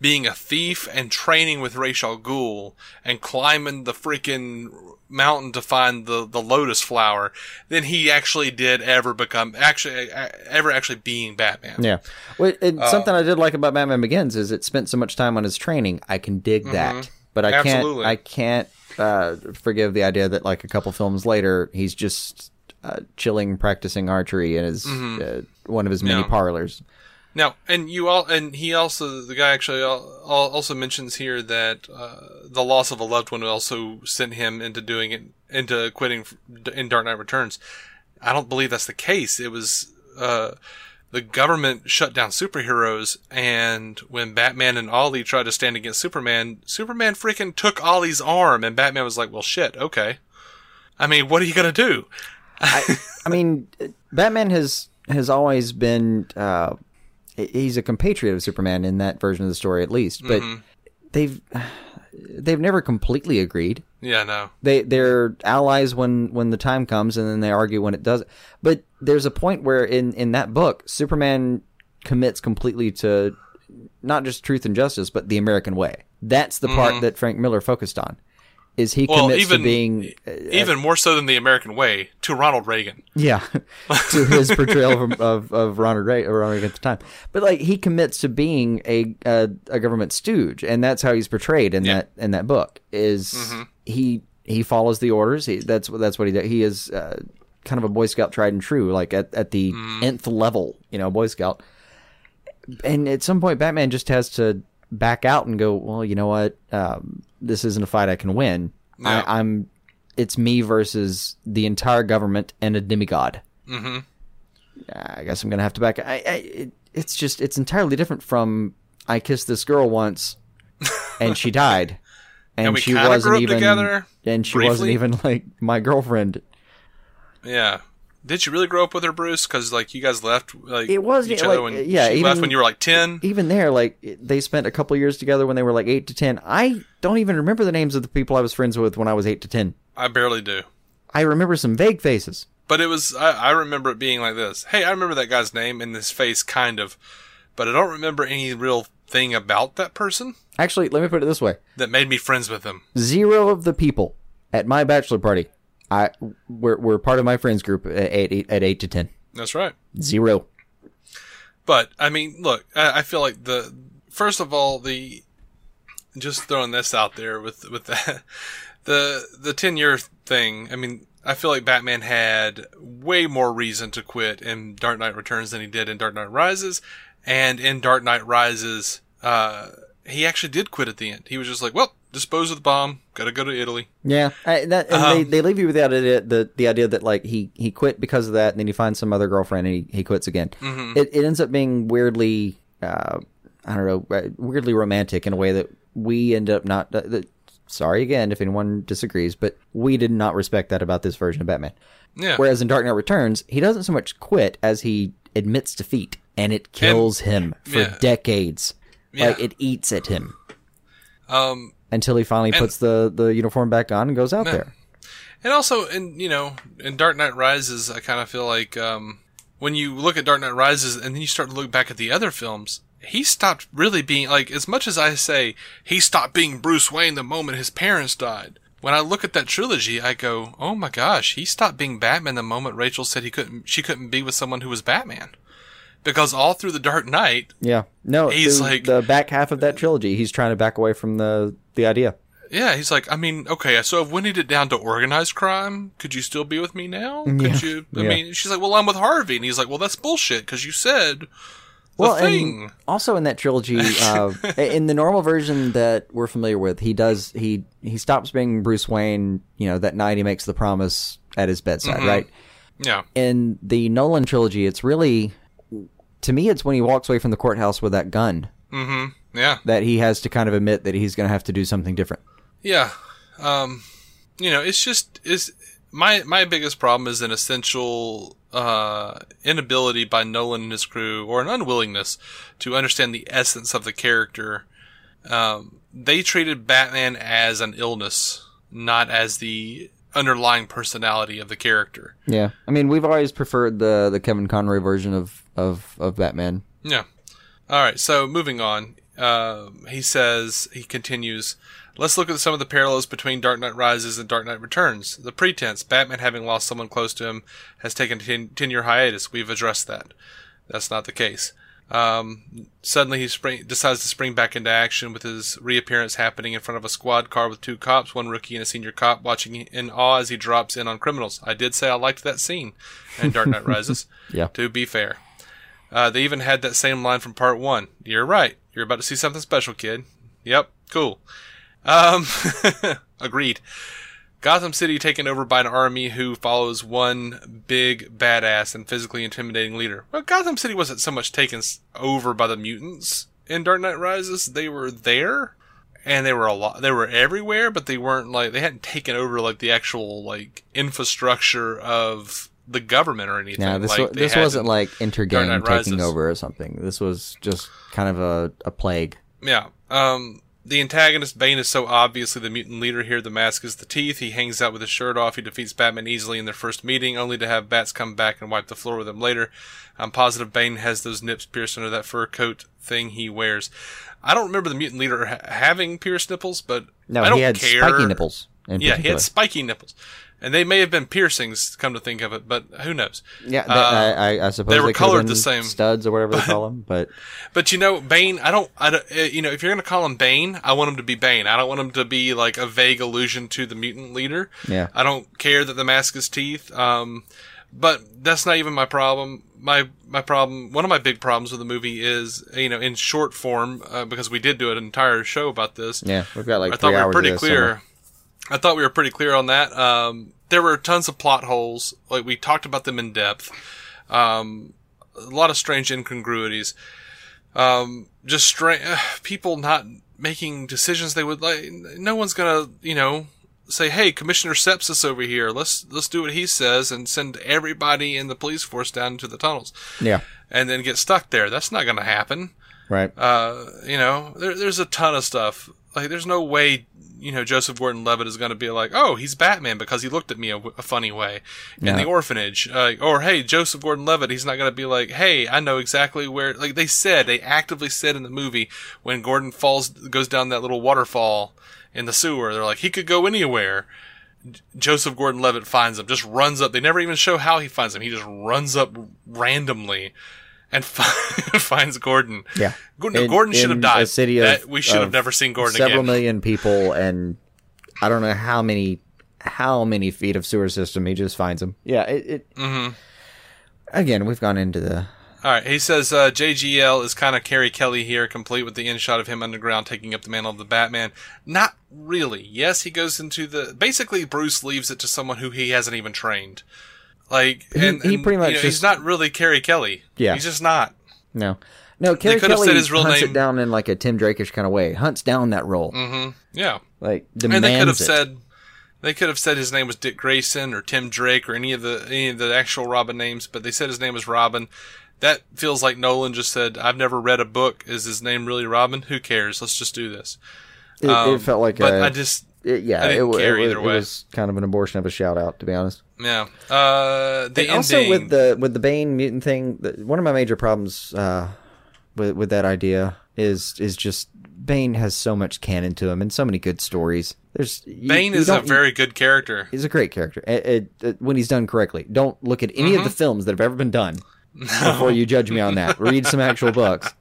being a thief and training with Ra's al Ghul and climbing the freaking mountain to find the, the lotus flower than he actually did ever become, actually, ever actually being Batman. Yeah. Well, it, uh, something I did like about Batman Begins is it spent so much time on his training. I can dig mm-hmm. that. But I Absolutely. can't. I can't. Uh, forgive the idea that like a couple films later he's just uh, chilling, practicing archery in his mm-hmm. uh, one of his many yeah. parlors. Now, and you all, and he also the guy actually also mentions here that uh, the loss of a loved one also sent him into doing it, into quitting in Dark Knight Returns. I don't believe that's the case. It was uh, the government shut down superheroes, and when Batman and Ollie tried to stand against Superman, Superman freaking took Ollie's arm, and Batman was like, well, shit, okay. I mean, what are you going to do? I, I mean, Batman has has always been... Uh, he's a compatriot of Superman in that version of the story, at least. But mm-hmm. they've they've never completely agreed. Yeah, no. They, they're allies when, when the time comes, and then they argue when it doesn't. But there's a point where in, in that book, Superman commits completely to not just truth and justice, but the American way. That's the mm-hmm. part that Frank Miller focused on, is he well, commits even, to being... Uh, even more so than the American way, to Ronald Reagan. Yeah, to his portrayal of, of, of Ronald Reagan at the time. But like he commits to being a, a, a government stooge, and that's how he's portrayed in, yeah. that, in that book, is... Mm-hmm. He he follows the orders. He, that's that's what he does. He is uh, kind of a Boy Scout tried and true, like at, at the mm. nth level, you know, Boy Scout. And at some point, Batman just has to back out and go, well, you know what? Um, this isn't a fight I can win. No. I, I'm it's me versus the entire government and a demigod. Mm-hmm. I guess I'm gonna have to back. I, I it, it's just it's entirely different from I kissed this girl once and she died. And, and we she wasn't even together. And she briefly. wasn't even like my girlfriend. Yeah. Did you really grow up with her, Bruce? Because like you guys left like it was, each like, other when yeah, she even, left when you were like ten. Even there, like they spent a couple years together when they were like eight to ten. I don't even remember the names of the people I was friends with when I was eight to ten. I barely do. I remember some vague faces. But it was I, I remember it being like this. Hey, I remember that guy's name and his face kind of, but I don't remember any real thing about that person. Actually, let me put it this way. That made me friends with them. Zero of the people at my bachelor party I were, were part of my friends group at eight, at eight to ten. That's right. Zero. But, I mean, look, I, I feel like the... First of all, the... Just throwing this out there with, with that, the the ten-year thing, I mean, I feel like Batman had way more reason to quit in Dark Knight Returns than he did in Dark Knight Rises. And in Dark Knight Rises... uh He actually did quit at the end. He was just like, well, dispose of the bomb. Got to go to Italy. Yeah, I, that, and um, they, they leave you without it. The the idea that like he he quit because of that, and then he finds some other girlfriend, and he, he quits again. Mm-hmm. It it ends up being weirdly, uh, I don't know, weirdly romantic in a way that we end up not. Uh, that, sorry again if anyone disagrees, but we did not respect that about this version of Batman. Yeah. Whereas in Dark Knight Returns, he doesn't so much quit as he admits defeat, and it kills and, him for yeah. decades. Yeah. Like it eats at him. Um. Until he finally and, puts the, the uniform back on and goes out yeah. there. And also, in you know, in Dark Knight Rises, I kind of feel like um, when you look at Dark Knight Rises and then you start to look back at the other films, he stopped really being, like, as much as I say, he stopped being Bruce Wayne the moment his parents died. When I look at that trilogy, I go, oh my gosh, he stopped being Batman the moment Rachel said he couldn't, she couldn't be with someone who was Batman. Because all through the Dark Knight, yeah, no, he's like the back half of that trilogy. He's trying to back away from the the idea. Yeah, he's like, I mean, okay, so I've winnowed it down to organized crime. Could you still be with me now? Could yeah. you? I yeah. mean, she's like, well, I'm with Harvey, and he's like, well, that's bullshit because you said the well, thing. And also in that trilogy, uh, in the normal version that we're familiar with, he does he he stops being Bruce Wayne. You know, that night he makes the promise at his bedside, mm-hmm. right? Yeah. In the Nolan trilogy, it's really. To me, it's when he walks away from the courthouse with that gun. Mm-hmm. Yeah. That he has to kind of admit that he's going to have to do something different. Yeah. Um, you know, it's just is my my biggest problem is an essential uh, inability by Nolan and his crew, or an unwillingness to understand the essence of the character. Um, they treated Batman as an illness, not as the underlying personality of the character. Yeah. I mean, we've always preferred the the Kevin Conroy version of of, of Batman. Yeah. All right, so moving on. Uh, he says, he continues, let's look at some of the parallels between Dark Knight Rises and Dark Knight Returns. The pretense, Batman having lost someone close to him, has taken a ten-year hiatus. We've addressed that. That's not the case. Um, suddenly he spring, decides to spring back into action with his reappearance happening in front of a squad car with two cops, one rookie and a senior cop, watching in awe as he drops in on criminals. I did say I liked that scene in Dark Knight Rises, yeah. to be fair. Uh, they even had that same line from part one. You're right. You're about to see something special, kid. Yep. Cool. Um, agreed. Gotham City taken over by an army who follows one big badass and physically intimidating leader. Well, Gotham City wasn't so much taken over by the mutants in Dark Knight Rises. They were there, and they were a lot. They were everywhere, but they weren't like they hadn't taken over like the actual like infrastructure of the government or anything. No, this, like, was, this wasn't like Intergang taking over or something. This was just kind of a, a plague. Yeah. Um. The antagonist, Bane, is so obviously the mutant leader here. The mask is the teeth. He hangs out with his shirt off. He defeats Batman easily in their first meeting, only to have bats come back and wipe the floor with him later. I'm positive Bane has those nips pierced under that fur coat thing he wears. I don't remember the mutant leader ha- having pierced nipples, but no, I don't he had care. spiky nipples. In yeah, particular. he had spiky nipples. And they may have been piercings, come to think of it, but who knows? Yeah, that, uh, I, I suppose they were they colored the same studs or whatever but, they call them. But but you know, Bane, I don't, I don't, you know, if you're going to call him Bane, I want him to be Bane. I don't want him to be like a vague allusion to the mutant leader. Yeah, I don't care that the mask is teeth. Um, but that's not even my problem. My my problem, one of my big problems with the movie is, you know, in short form, uh, because we did do an entire show about this. Yeah, we've got like I three thought hours we were pretty of this clear. Somewhere. I thought we were pretty clear on that. Um, there were tons of plot holes. Like, we talked about them in depth. Um, a lot of strange incongruities. Um, just strange, uh, people not making decisions they would like. No one's gonna, you know, say, hey, Commissioner Sepsis over here. Let's, let's do what he says and send everybody in the police force down into the tunnels. Yeah. And then get stuck there. That's not gonna happen. Right. Uh, you know, there, there's a ton of stuff. Like, there's no way, you know, Joseph Gordon-Levitt is going to be like, oh, he's Batman because he looked at me a, w- a funny way in yeah. the orphanage. Uh, or, hey, Joseph Gordon-Levitt, he's not going to be like, hey, I know exactly where... Like, they said, they actively said in the movie when Gordon falls, goes down that little waterfall in the sewer, they're like, he could go anywhere. Joseph Gordon-Levitt finds him, just runs up. They never even show how he finds him. He just runs up randomly and find, finds Gordon. Yeah, Gordon, in, Gordon should have died. A city of, that, we should have never seen Gordon several again. Several million people, and I don't know how many how many feet of sewer system. He just finds them. Yeah. It. it mm-hmm. Again, we've gone into the All right, he says uh, J G L is kind of Carrie Kelly here, complete with the end shot of him underground taking up the mantle of the Batman. Not really. Yes, he goes into the... Basically, Bruce leaves it to someone who he hasn't even trained. Like, and, he, he pretty and, much you know, just, he's not really Carrie Kelly. Yeah. He's just not. No. No, Carrie Kelly his real hunts name. It down in like a Tim Drake-ish kind of way. Hunts down that role. Mm-hmm. Yeah. Like, demands it. And they could have it. said... They could have said his name was Dick Grayson or Tim Drake or any of the any of the actual Robin names, but they said his name was Robin. That feels like Nolan just said, I've never read a book. Is his name really Robin? Who cares? Let's just do this. It, um, it felt like but a... But I just... It, yeah, I didn't it, care it, either it, way. It was kind of an abortion of a shout-out, to be honest. Yeah. Uh, the and ending... Also, with the, with the Bane mutant thing, the, one of my major problems uh, with, with that idea is is just... Bane has so much canon to him and so many good stories. There's you, Bane you is a very good character. He's a great character. It, it, it, when he's done correctly. Don't look at any mm-hmm. of the films that have ever been done no. before you judge me on that. Read some actual books.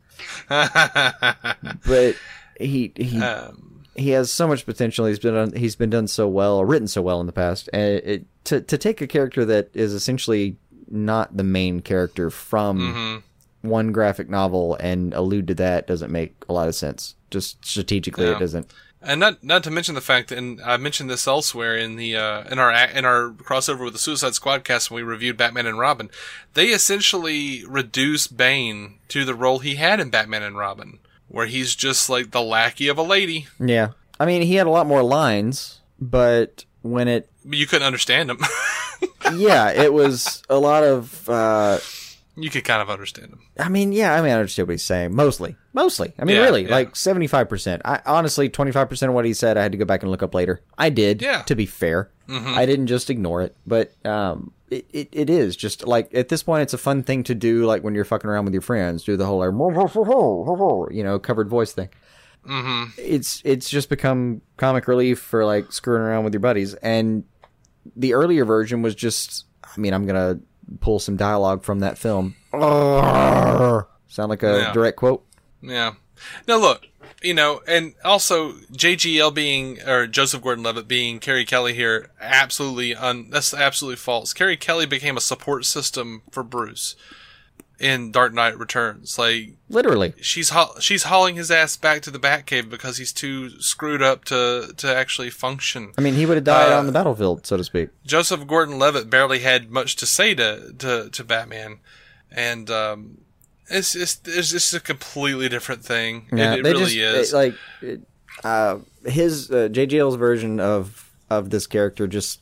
But he he um, he has so much potential. He's been on, he's been done so well, or written so well in the past. And it, to to take a character that is essentially not the main character from mm-hmm. one graphic novel and allude to that doesn't make a lot of sense. Just strategically, yeah. It doesn't. And not not to mention the fact, and I mentioned this elsewhere in the uh, in our in our crossover with the Suicide Squad cast when we reviewed Batman and Robin, they essentially reduce Bane to the role he had in Batman and Robin, where he's just like the lackey of a lady. Yeah, I mean he had a lot more lines, but when it you couldn't understand him. Yeah, it was a lot of. Uh, You could kind of understand him. I mean, yeah, I mean, I understood what he's saying. Mostly. Mostly. I mean, yeah, really, yeah. Like seventy-five percent. I, honestly, twenty-five percent of what he said, I had to go back and look up later. I did, yeah. To be fair. Mm-hmm. I didn't just ignore it. But um, it, it, it is just like, at this point, it's a fun thing to do, like when you're fucking around with your friends, do the whole, like, you know, covered voice thing. Mm-hmm. It's it's just become comic relief for like screwing around with your buddies. And the earlier version was just, I mean, I'm going to pull some dialogue from that film. Arr! Sound like a yeah. direct quote? Yeah. Now look, you know, and also J G L being, or Joseph Gordon-Levitt being Carrie Kelly here, absolutely, un, that's absolutely false. Carrie Kelly became a support system for Bruce in Dark Knight Returns. Like, literally. She's she's hauling his ass back to the Batcave because he's too screwed up to, to actually function. I mean, he would have died uh, on the battlefield, so to speak. Joseph Gordon-Levitt barely had much to say to to, to Batman, and um, it's just it's, it's a completely different thing. Yeah, it it really just, is. It, like it, uh, his uh, J G L's version of of this character just.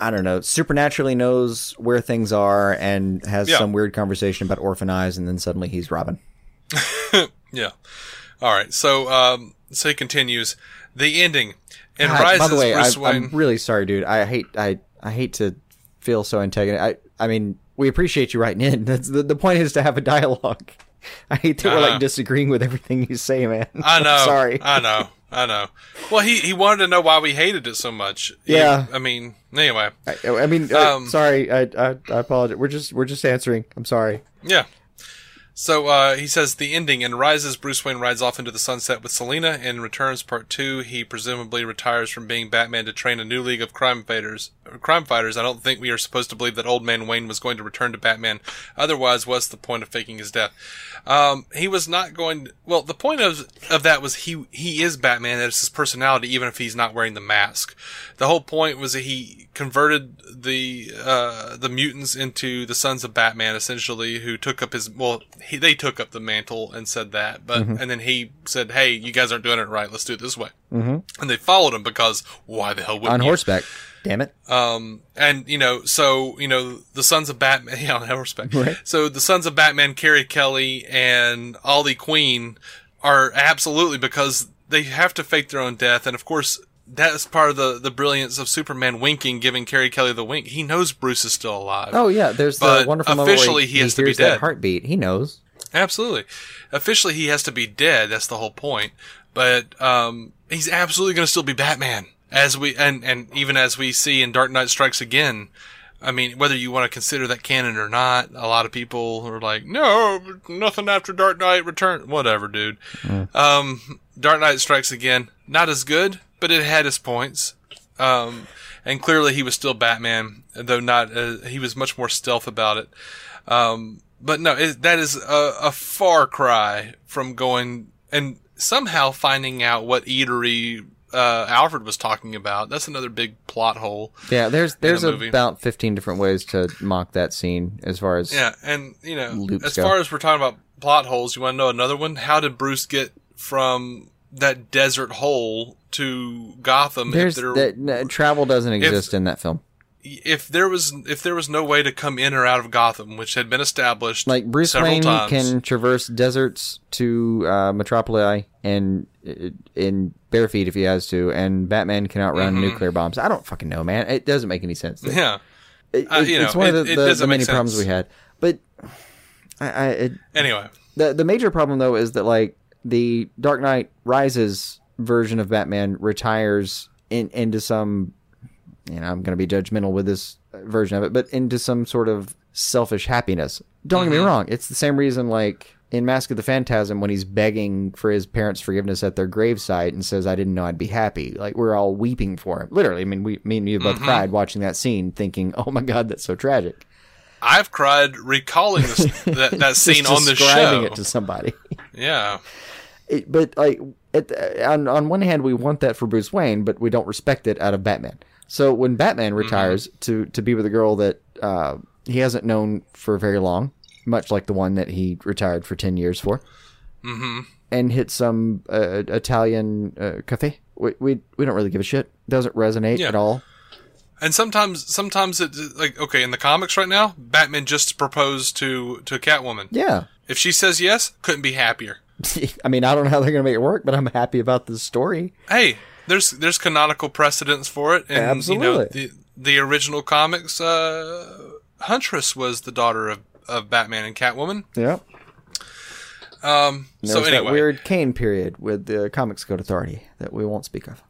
I don't know, supernaturally knows where things are and has yeah. some weird conversation about orphan eyes, and then suddenly he's Robin. Yeah. All right. So, um, so he continues the ending. And God, rises by the way, Bruce I, Wayne. I'm really sorry, dude. I hate, I, I hate to feel so antagonistic. I, I mean, we appreciate you writing in. That's the, the point is to have a dialogue. I hate that I we're know. like disagreeing with everything you say, man. I know. I'm sorry. I know. I know. Well, he, he wanted to know why we hated it so much. Yeah. He, I mean, anyway. I, I mean, um, uh, sorry. I, I I apologize. We're just we're just answering. I'm sorry. Yeah. So uh, he says the ending and rises. Bruce Wayne rides off into the sunset with Selina and returns. Part two. He presumably retires from being Batman to train a new league of crime fighters. Crime fighters. I don't think we are supposed to believe that Old Man Wayne was going to return to Batman. Otherwise, what's the point of faking his death? Um, he was not going. To, well, the point of of that was he he is Batman. That is his personality, even if he's not wearing the mask. The whole point was that he converted the uh, the mutants into the sons of Batman, essentially, who took up his well. He, they took up the mantle and said that, but mm-hmm. and then he said, "Hey, you guys aren't doing it right. Let's do it this way." Mm-hmm. And they followed him because why the hell wouldn't you? On horseback, damn it. Um, and you know, so you know, the sons of Batman yeah, on horseback. Right. So the sons of Batman, Carrie Kelly and Ollie Queen are absolutely because they have to fake their own death, and of course. That's part of the, the brilliance of Superman winking, giving Carrie Kelly the wink. He knows Bruce is still alive. Oh, yeah. There's the wonderful moment where he, he has he to hears be dead. That heartbeat. He knows. Absolutely. Officially, he has to be dead. That's the whole point. But um, he's absolutely going to still be Batman, as we and, and even as we see in Dark Knight Strikes Again. I mean, whether you want to consider that canon or not, a lot of people are like, no, nothing after Dark Knight Return. Whatever, dude. Mm. Um, Dark Knight Strikes Again, not as good. But it had its points, um, and clearly he was still Batman, though not. Uh, he was much more stealth about it. Um, But no, it, that is a, a far cry from going and somehow finding out what eatery uh, Alfred was talking about. That's another big plot hole. Yeah, there's there's the about fifteen different ways to mock that scene as far as yeah, and you know, as go. far as we're talking about plot holes, you want to know another one? How did Bruce get from that desert hole to Gotham? There's if there, that, travel doesn't exist if, in that film. If there was if there was no way to come in or out of Gotham, which had been established several times. Like, Bruce Wayne can traverse deserts to uh, Metropoli and in bare feet if he has to, and Batman can outrun mm-hmm. nuclear bombs. I don't fucking know, man. It doesn't make any sense. Yeah, it, uh, you it's know, one it, of the, the, the many sense. problems we had. But I, I it, anyway, the the major problem though is that like the Dark Knight Rises version of Batman retires in, into some. And I'm going to be judgmental with this version of it, but into some sort of selfish happiness. Don't mm-hmm. get me wrong. It's the same reason, like, in Mask of the Phantasm, when he's begging for his parents' forgiveness at their gravesite and says, I didn't know I'd be happy. Like, we're all weeping for him. Literally. I mean, we, me and you both mm-hmm. cried watching that scene thinking, oh, my God, that's so tragic. I've cried recalling this, that, that scene on the show. Describing it to somebody. Yeah. It, but, like, it, on, on one hand, we want that for Bruce Wayne, but we don't respect it out of Batman. So when Batman retires mm-hmm. to, to be with a girl that uh, he hasn't known for very long, much like the one that he retired for ten years for, mm-hmm. and hit some uh, Italian uh, cafe, we, we we don't really give a shit. Doesn't resonate yeah. at all. And sometimes sometimes it's like, okay, in the comics right now, Batman just proposed to, to Catwoman. Yeah. If she says yes, couldn't be happier. I mean, I don't know how they're going to make it work, but I'm happy about this story. Hey. There's there's canonical precedence for it, and Absolutely. you know the the original comics. Uh, Huntress was the daughter of, of Batman and Catwoman. Yeah. Um. So anyway, that weird Kane period with the Comics Code Authority that we won't speak of.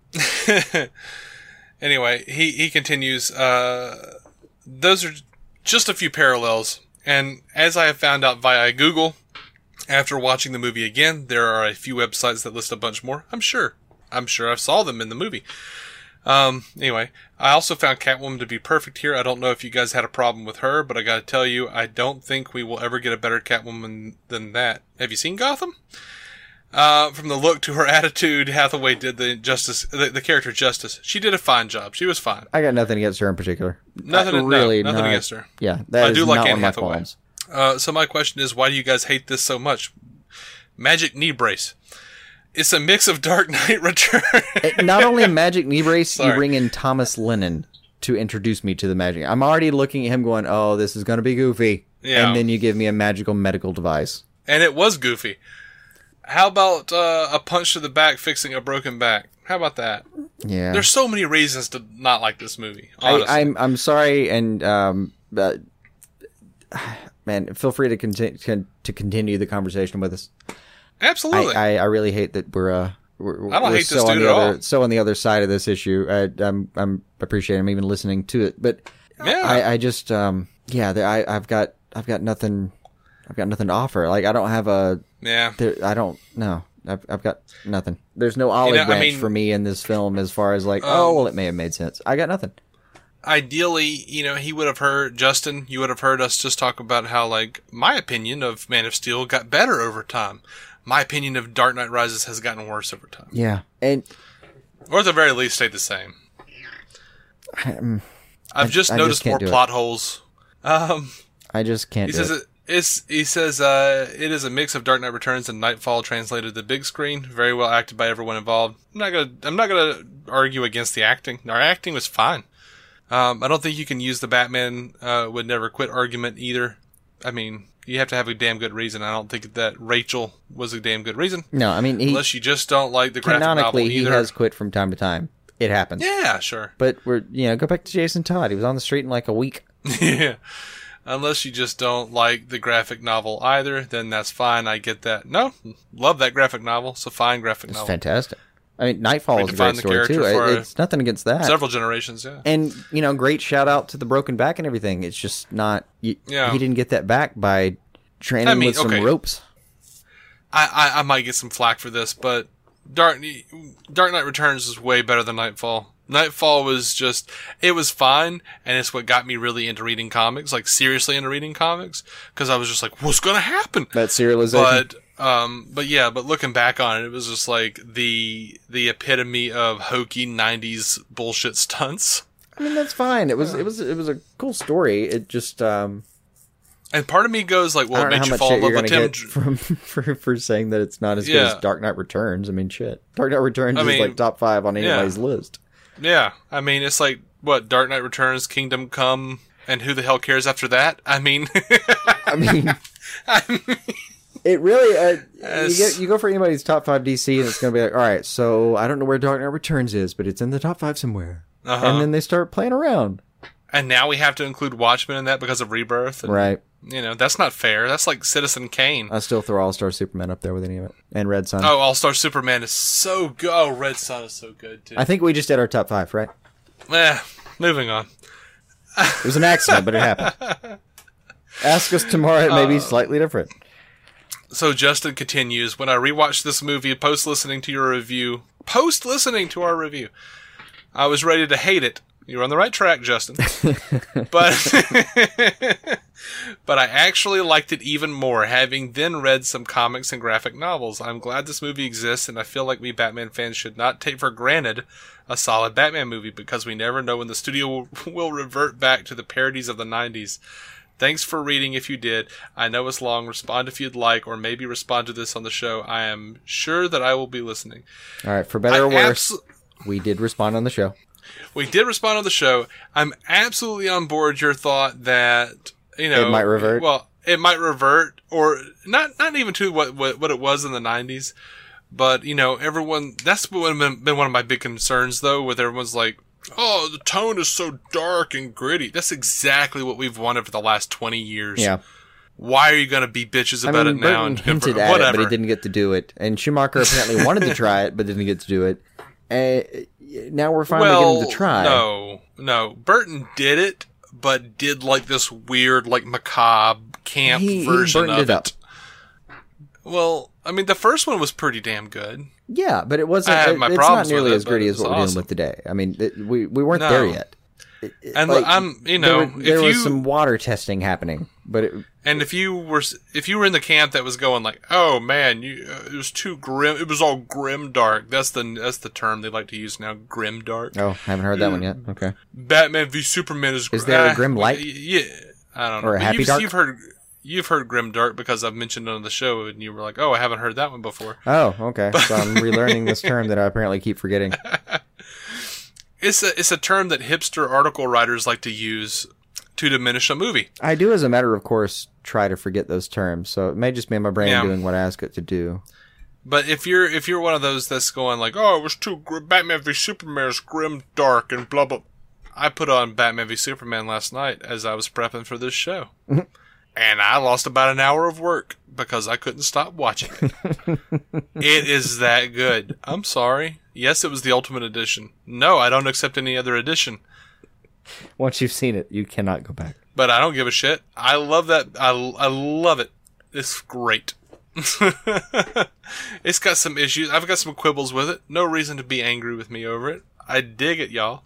Anyway, he he continues. Uh, those are just a few parallels, and as I have found out via Google, after watching the movie again, there are a few websites that list a bunch more. I'm sure. I'm sure I saw them in the movie. Um, anyway, I also found Catwoman to be perfect here. I don't know if you guys had a problem with her, but I gotta tell you, I don't think we will ever get a better Catwoman than that. Have you seen Gotham? Uh, from the look to her attitude, Hathaway did the justice, the, the character justice. She did a fine job. She was fine. I got nothing against her in particular. Nothing, I, really, no, nothing not, against her. Yeah, that I is do like Anne Hathaway. Uh, so my question is, why do you guys hate this so much? Magic knee brace. It's a mix of Dark Knight Returns. Not only a magic knee brace, Sorry. you bring in Thomas Lennon to introduce me to the magic. I'm already looking at him going, oh, this is going to be goofy. Yeah. And then you give me a magical medical device. And it was goofy. How about uh, a punch to the back fixing a broken back? How about that? Yeah. There's so many reasons to not like this movie, honestly. I, I'm, I'm sorry, and... Um, uh, man, feel free to, conti- to continue the conversation with us. Absolutely. I, I, I really hate that we're uh we're, I don't we're hate so this dude on the at other all. so on the other side of this issue. I, I'm I'm appreciating I'm even listening to it, but yeah. I, I just um yeah the, I I've got I've got nothing I've got nothing to offer. Like I don't have a yeah there, I don't no I've I've got nothing. There's no olive you know, branch I mean, for me in this film as far as like um, oh well it may have made sense. I got nothing. Ideally, you know, he would have heard, Justin, you would have heard us just talk about how like my opinion of Man of Steel got better over time. My opinion of Dark Knight Rises has gotten worse over time. Yeah, and or at the very least, stayed the same. Um, I've just I, noticed I just more plot it. holes. Um, I just can't. He do says it. It, it's, he says uh, it is a mix of Dark Knight Returns and Nightfall translated to the big screen. Very well acted by everyone involved. I'm not gonna. I'm not gonna argue against the acting. Our acting was fine. Um, I don't think you can use the Batman uh, would never quit argument either. I mean. You have to have a damn good reason. I don't think that Rachel was a damn good reason. No, I mean... He, unless you just don't like the graphic novel either. Canonically, he has quit from time to time. It happens. Yeah, sure. But, we're you know, go back to Jason Todd. He was on the street in like a week. Yeah. Unless you just don't like the graphic novel either, then that's fine. I get that. No, love that graphic novel. It's a fine graphic it's novel. It's fantastic. I mean, Nightfall is a great story, too. It, it's nothing against that. Several generations, yeah. And, you know, great shout-out to the broken back and everything. It's just not... You, yeah. He didn't get that back by training I mean, with some okay. ropes. I, I, I might get some flack for this, but Dark Dark Knight Returns is way better than Nightfall. Nightfall was just, it was fine, and it's what got me really into reading comics, like seriously into reading comics, because I was just like, what's going to happen? That serialization. But, um, but yeah, but looking back on it, it was just like the the epitome of hokey nineties bullshit stunts. I mean, that's fine. It was, yeah. it was, it was a cool story. It just, um, and part of me goes like, well, it made you fall in love with Tim. From, for, for saying that it's not as yeah. good as Dark Knight Returns. I mean, shit. Dark Knight Returns I mean, is like top five on anybody's yeah. list. Yeah. I mean, it's like, what, Dark Knight Returns, Kingdom Come, and who the hell cares after that? I mean, I mean, I mean it really, uh, yes. you, get, you go for anybody's top five D C and it's going to be like, all right, so I don't know where Dark Knight Returns is, but it's in the top five somewhere. Uh-huh. And then they start playing around. And now we have to include Watchmen in that because of Rebirth. And, right. You know, that's not fair. That's like Citizen Kane. I still throw All-Star Superman up there with any of it. And Red Sun. Oh, All-Star Superman is so good. Oh, Red Sun is so good, too. I think we just did our top five, right? Eh, moving on. It was an accident, but it happened. Ask us tomorrow. It may uh, be slightly different. So Justin continues, when I rewatched this movie post-listening to your review, post-listening to our review, I was ready to hate it. You're on the right track, Justin. But but I actually liked it even more, having then read some comics and graphic novels. I'm glad this movie exists, and I feel like we Batman fans should not take for granted a solid Batman movie, because we never know when the studio will, will revert back to the parodies of the nineties. Thanks for reading if you did. I know it's long. Respond if you'd like, or maybe respond to this on the show. I am sure that I will be listening. All right, for better I or worse, abso- we did respond on the show. We did respond on the show. I'm absolutely on board your thought that, you know, it might revert. Well, it might revert, or not, not even to what, what, what it was in the nineties. But, you know, everyone, that's been, been one of my big concerns, though, with everyone's like, oh, the tone is so dark and gritty. That's exactly what we've wanted for the last twenty years. Yeah. Why are you going to be bitches about I mean, it now? Burton and hinted at whatever. It, but he didn't get to do it. And Schumacher apparently wanted to try it, but didn't get to do it. And now we're finally well, getting to try. No, no. Burton did it, but did like this weird, like macabre camp he, version he of it. it up. Well, I mean, the first one was pretty damn good. Yeah, but it wasn't. I have my it's problems not nearly with it, as gritty as what awesome. we're dealing with today. I mean, it, we we weren't no. there yet. It, it, and like, I'm, you know, there, were, there if was you, some water testing happening, but it, and if you were if you were in the camp that was going like, oh man, you, uh, it was too grim. It was all grim dark. That's the that's the term they like to use now. Grim dark. Oh, I haven't heard that uh, one yet. Okay. Batman v Superman is. Is there uh, a grim light? Yeah, I don't know. Or a happy you've, dark. You've heard you've heard grim dark because I've mentioned it on the show, and you were like, oh, I haven't heard that one before. Oh, okay. But so I'm relearning this term that I apparently keep forgetting. It's a it's a term that hipster article writers like to use to diminish a movie. I do, as a matter of course, try to forget those terms, so it may just be my brain yeah. doing what I ask it to do. But if you're if you're one of those that's going like, oh, it was too grim, Batman v Superman is grim, dark, and blah blah. I put on Batman v Superman last night as I was prepping for this show, and I lost about an hour of work because I couldn't stop watching it. It is that good. I'm sorry. Yes, it was the Ultimate Edition. No, I don't accept any other edition. Once you've seen it, you cannot go back. But I don't give a shit. I love that. I, I love it. It's great. It's got some issues. I've got some quibbles with it. No reason to be angry with me over it. I dig it, y'all.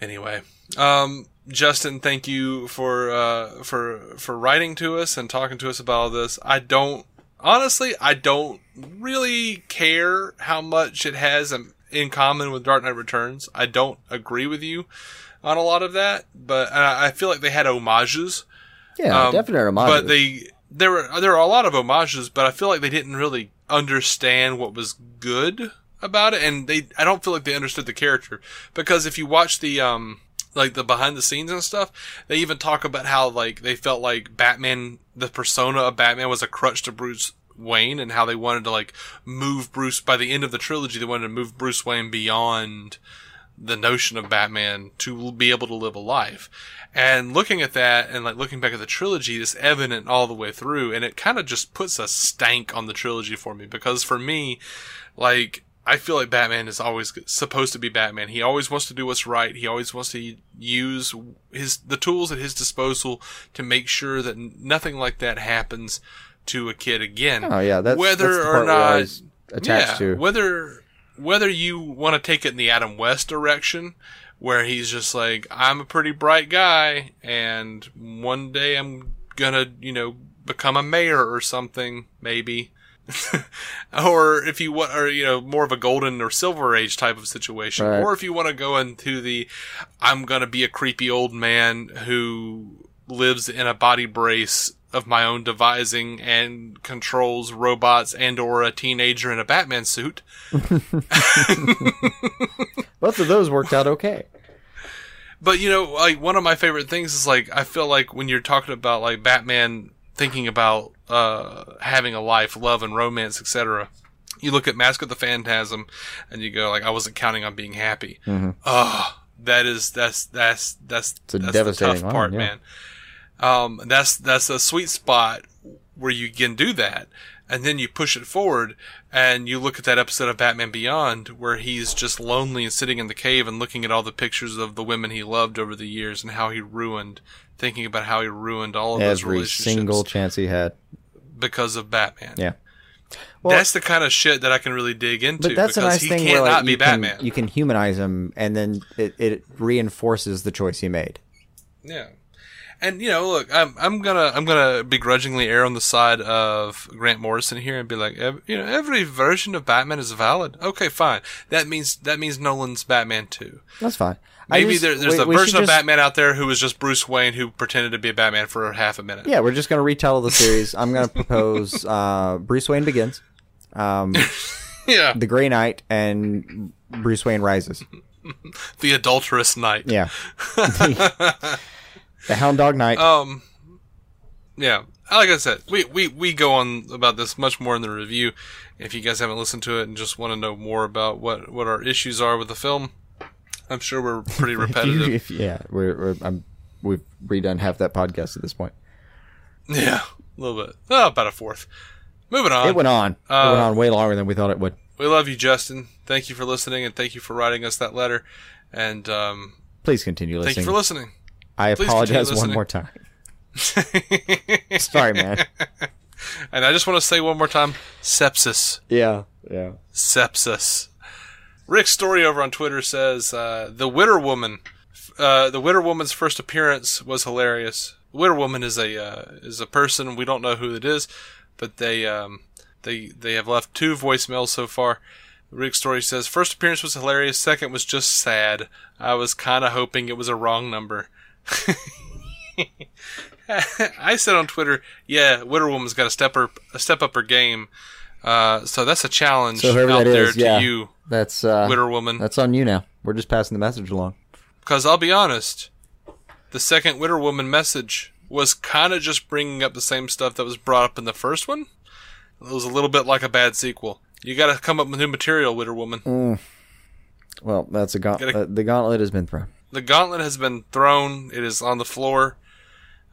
Anyway, um, Justin, thank you for uh, for for writing to us and talking to us about all this. I don't. Honestly, I don't really care how much it has in common with Dark Knight Returns. I don't agree with you on a lot of that, but I feel like they had homages. Yeah, um, definite homages. But they there were there were a lot of homages, but I feel like they didn't really understand what was good about it, and they I don't feel like they understood the character, because if you watch the um. like the behind the scenes and stuff, they even talk about how like they felt like Batman, the persona of Batman, was a crutch to Bruce Wayne, and how they wanted to like move Bruce by the end of the trilogy. They wanted to move Bruce Wayne beyond the notion of Batman to be able to live a life. And looking at that and like looking back at the trilogy, it's evident all the way through. And it kind of just puts a stank on the trilogy for me, because for me, like, I feel like Batman is always supposed to be Batman. He always wants to do what's right. He always wants to use his the tools at his disposal to make sure that nothing like that happens to a kid again. Oh yeah, that's whether that's the part or not we're always attached yeah, to. Whether whether you want to take it in the Adam West direction, where he's just like, I'm a pretty bright guy, and one day I'm gonna, you know, become a mayor or something, maybe. Or if you want, or, you know, more of a golden or silver age type of situation. Right. Or if you want to go into the, I'm gonna be a creepy old man who lives in a body brace of my own devising and controls robots and or a teenager in a Batman suit. Both of those worked out okay. But, you know, like, one of my favorite things is, like, I feel like when you're talking about, like, Batman thinking about uh, having a life, love and romance, et cetera, you look at Mask of the Phantasm and you go, like, I wasn't counting on being happy. Mm-hmm. Oh, that is, that's, that's, that's, that's the tough line, part, yeah. man. Um, that's, that's a sweet spot where you can do that. And then you push it forward and you look at that episode of Batman Beyond where he's just lonely and sitting in the cave and looking at all the pictures of the women he loved over the years and how he ruined, thinking about how he ruined all of Every those relationships. Every single chance he had. Because of Batman. Yeah. Well, that's the kind of shit that I can really dig into, but that's because a nice he thing can't where, like, not be can, Batman. You can humanize him and then it, it reinforces the choice he made. Yeah. And, you know, look, I'm I'm gonna I'm gonna begrudgingly err on the side of Grant Morrison here and be like, every, you know, every version of Batman is valid. Okay, fine. That means that means Nolan's Batman too. That's fine. Maybe just, there, there's we, a we version of just... Batman out there who was just Bruce Wayne who pretended to be a Batman for half a minute. Yeah, we're just gonna retell the series. I'm gonna propose uh, Bruce Wayne Begins, um, yeah, the Grey Knight, and Bruce Wayne Rises, the adulterous knight. Yeah. The Hound Dog Night. Um, yeah, like I said, we, we, we go on about this much more in the review. If you guys haven't listened to it and just want to know more about what, what our issues are with the film, I'm sure we're pretty repetitive. if you, if, yeah, we're, we're I'm, we've redone half that podcast at this point. Yeah, a little bit. Oh, about a fourth. Moving on. It went on. Uh, it went on way longer than we thought it would. We love you, Justin. Thank you for listening, and thank you for writing us that letter. And um, please continue listening. Thank you for listening. I Please apologize one more time. Sorry, man. And I just want to say one more time, sepsis. Yeah, yeah. Sepsis. Rick's story over on Twitter says, uh, the Wonder Woman, uh, the Wonder Woman's first appearance was hilarious. Wonder Woman is a, uh, is a person. We don't know who it is, but they, um, they, they have left two voicemails so far. Rick's story says, first appearance was hilarious. Second was just sad. I was kind of hoping it was a wrong number. I said on Twitter, yeah, Wonder Woman's got to step her step up her game. Uh, so that's a challenge so out there is, to yeah. you, that's, uh, Wonder Woman. That's on you now. We're just passing the message along. Because I'll be honest, the second Wonder Woman message was kind of just bringing up the same stuff that was brought up in the first one. It was a little bit like a bad sequel. You got to come up with new material, Wonder Woman. Mm. Well, that's a gaunt- gotta- uh, the gauntlet has been thrown. The gauntlet has been thrown. It is on the floor.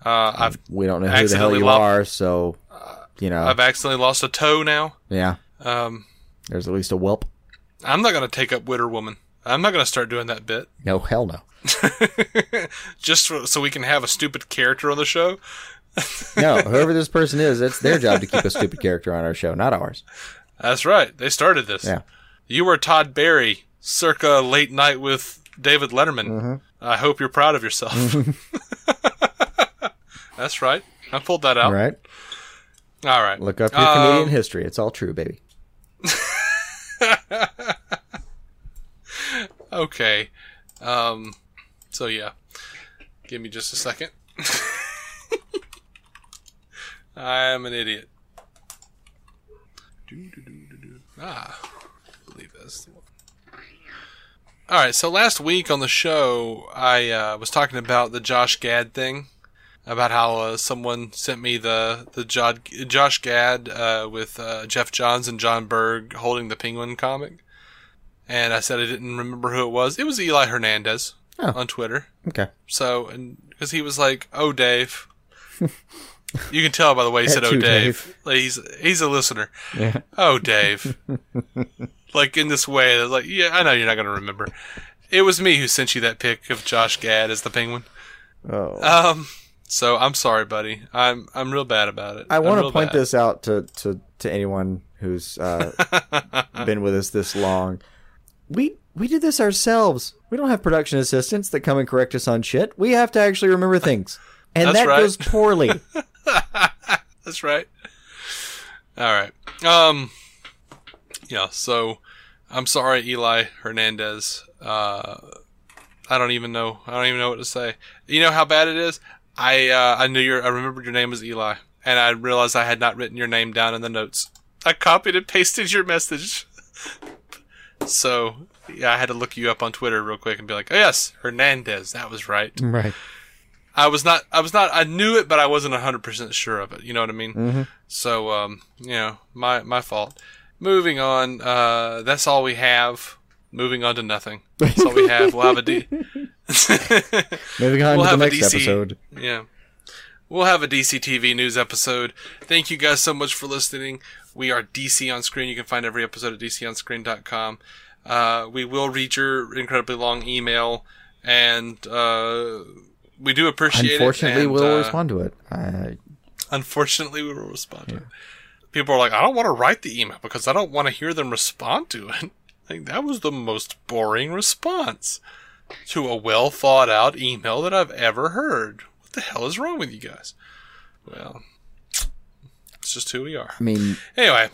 Uh, I've we don't know who the hell you lost, are, so you know. I've accidentally lost a toe now. Yeah. Um, There's at least a whelp. I'm not going to take up Wonder Woman. I'm not going to start doing that bit. No, hell no. Just for, so we can have a stupid character on the show? No, whoever this person is, it's their job to keep a stupid character on our show, not ours. That's right. They started this. Yeah. You were Todd Barry, circa Late Night with David Letterman. Mm-hmm. I hope you're proud of yourself. Mm-hmm. That's right. I pulled that out. All right. All right. Look up your um, comedian history. It's all true, baby. Okay. Um, so, yeah. Give me just a second. I'm an idiot. Ah, I believe that's the one. All right, so last week on the show, I uh, was talking about the Josh Gad thing, about how uh, someone sent me the the Jod, Josh Gad uh, with uh, Geoff Johns and John Berg holding the Penguin comic, and I said I didn't remember who it was. It was Eli Hernandez oh. on Twitter. Okay. So, because he was like, "Oh, Dave," you can tell by the way he said, "Oh, you, Dave." Dave. Like, he's he's a listener. Yeah. Oh, Dave. Like, in this way, that like, yeah, I know you're not going to remember. It was me who sent you that pic of Josh Gad as the Penguin. Oh. Um. So I'm sorry, buddy. I'm I'm real bad about it. I want to point bad. this out to, to to anyone who's uh, been with us this long. We we do this ourselves. We don't have production assistants that come and correct us on shit. We have to actually remember things. And That's that right. goes poorly. That's right. All right. Um, yeah, so I'm sorry, Eli Hernandez. Uh, I don't even know. I don't even know what to say. You know how bad it is? I uh, I knew your I remembered your name was Eli, and I realized I had not written your name down in the notes. I copied and pasted your message. So, yeah, I had to look you up on Twitter real quick and be like, oh, yes, Hernandez, that was right. Right. I was not, I was not, I knew it, but I wasn't one hundred percent sure of it. You know what I mean? Mm-hmm. So, um, you know, my, my fault. Moving on, uh, that's all we have. Moving on to nothing. That's all we have. We'll have a D. Moving on we'll to the next D C episode. Yeah. We'll have a D C T V news episode. Thank you guys so much for listening. We are D C On Screen. You can find every episode at d c on screen dot com. Uh, we will read your incredibly long email, and uh, we do appreciate unfortunately, it. Unfortunately, we'll uh, respond to it. I... Unfortunately, we will respond to yeah. it. People are like, I don't want to write the email because I don't want to hear them respond to it. Like, that was the most boring response to a well-thought-out email that I've ever heard. What the hell is wrong with you guys? Well, it's just who we are. I mean, anyway,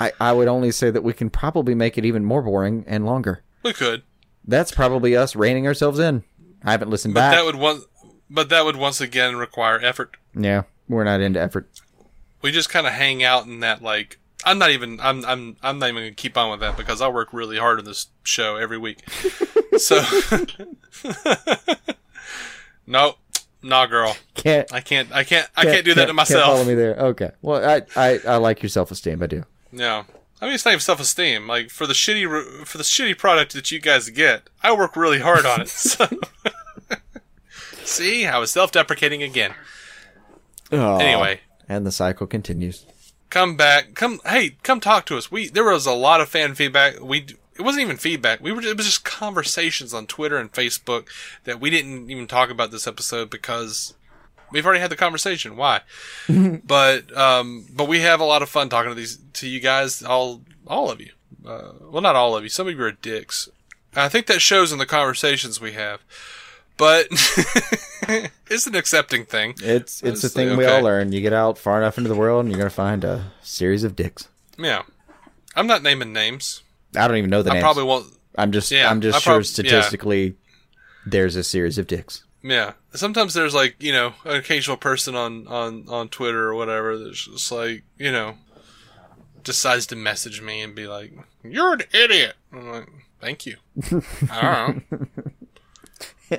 I I would only say that we can probably make it even more boring and longer. We could. That's probably us reining ourselves in. I haven't listened but back. That would once, but that would once again require effort. Yeah, we're not into effort. We just kind of hang out in that like. I'm not even. I'm. I'm. I'm not even gonna keep on with that because I work really hard on this show every week. So. No, nah, girl. Can't. I can't. I can't. I can't, can't do that can't, to myself. Can't follow me there. Okay. Well, I, I, I like your self-esteem. I do. Yeah. I mean, it's not even self-esteem. Like for the shitty, for the shitty product that you guys get, I work really hard on it. So. See, I was self-deprecating again. Oh, anyway, and the cycle continues. Come back. Come. Hey, come talk to us. We there was a lot of fan feedback. We. It wasn't even feedback. We were. It was just conversations on Twitter and Facebook that we didn't even talk about this episode because we've already had the conversation. Why? but um, but we have a lot of fun talking to these to you guys. All all of you. Uh, well, not all of you. Some of you are dicks. I think that shows in the conversations we have. But it's an accepting thing. It's it's a thing okay. we all learn. You get out far enough into the world, and you're gonna find a series of dicks. Yeah, I'm not naming names. I don't even know the I names. I probably won't. I'm just, yeah, I'm just I sure prob- statistically yeah. there's a series of dicks. Yeah. Sometimes there's like, you know, an occasional person on, on, on Twitter or whatever that's just like, you know, decides to message me and be like, you're an idiot. I'm like, thank you. I don't know.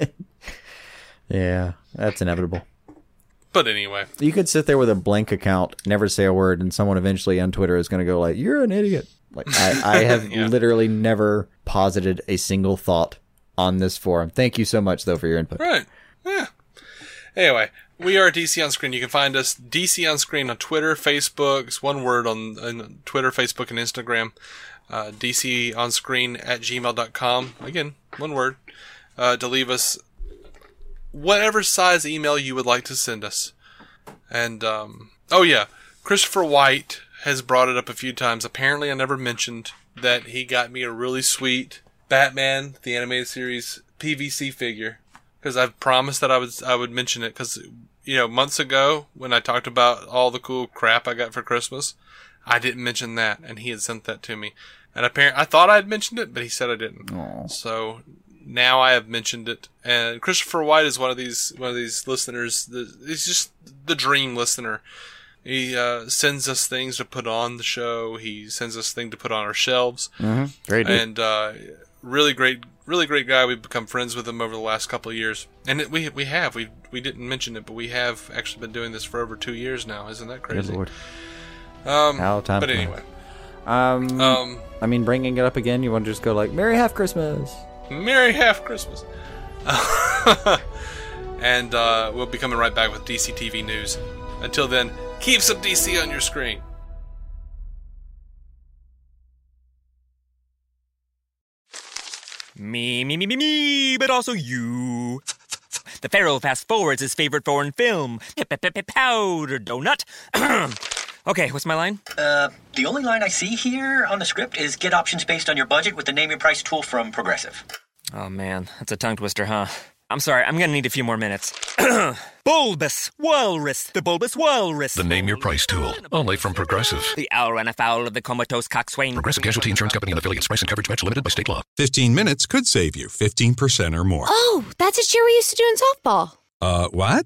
Yeah. That's inevitable. But anyway. You could sit there with a blank account, never say a word, and someone eventually on Twitter is going to go like, you're an idiot. Like I, I have yeah. literally never posited a single thought on this forum. Thank you so much, though, for your input. Right. Yeah. Anyway, we are D C On Screen. You can find us D C On Screen on Twitter, Facebook. It's one word on, on Twitter, Facebook, and Instagram. Uh, D C On Screen at gmail dot com. Again, one word. Uh, to leave us whatever size email you would like to send us. And, um, oh, yeah. Christopher White has brought it up a few times. Apparently, I never mentioned that he got me a really sweet Batman, the animated series, P V C figure. Because I've promised that I would I would mention it. Because, you know, months ago, when I talked about all the cool crap I got for Christmas, I didn't mention that. And he had sent that to me. And apparently, I thought I had mentioned it, but he said I didn't. Aww. So now I have mentioned it. And Christopher White is one of these, one of these listeners. He's just the dream listener. He uh, sends us things to put on the show. He sends us things to put on our shelves. Mm-hmm. Great dude. And uh, really great, really great guy. We've become friends with him over the last couple of years. And it, we we have. We we didn't mention it, but we have actually been doing this for over two years now. Isn't that crazy? Good Lord. Um, How time But anyway. Um, um, I mean, bringing it up again, you want to just go like, Merry Half Christmas. Merry Half Christmas. And uh, we'll be coming right back with D C T V news. Until then, keep some D C on your screen. Me, me, me, me, me, but also you. The Pharaoh fast forwards his favorite foreign film, Powder Donut. Okay, what's my line? Uh, the only line I see here on the script is get options based on your budget with the Name Your Price tool from Progressive. Oh, man, that's a tongue twister, huh? I'm sorry, I'm gonna need a few more minutes. Bulbous Walrus, the Bulbous Walrus. The Name Your Price tool, only from Progressive. The owl ran afoul of the comatose coxswain. Progressive Casualty Insurance Company and affiliates. Price and coverage match limited by state law. fifteen minutes could save you fifteen percent or more. Oh, that's a cheer we used to do in softball. Uh, what?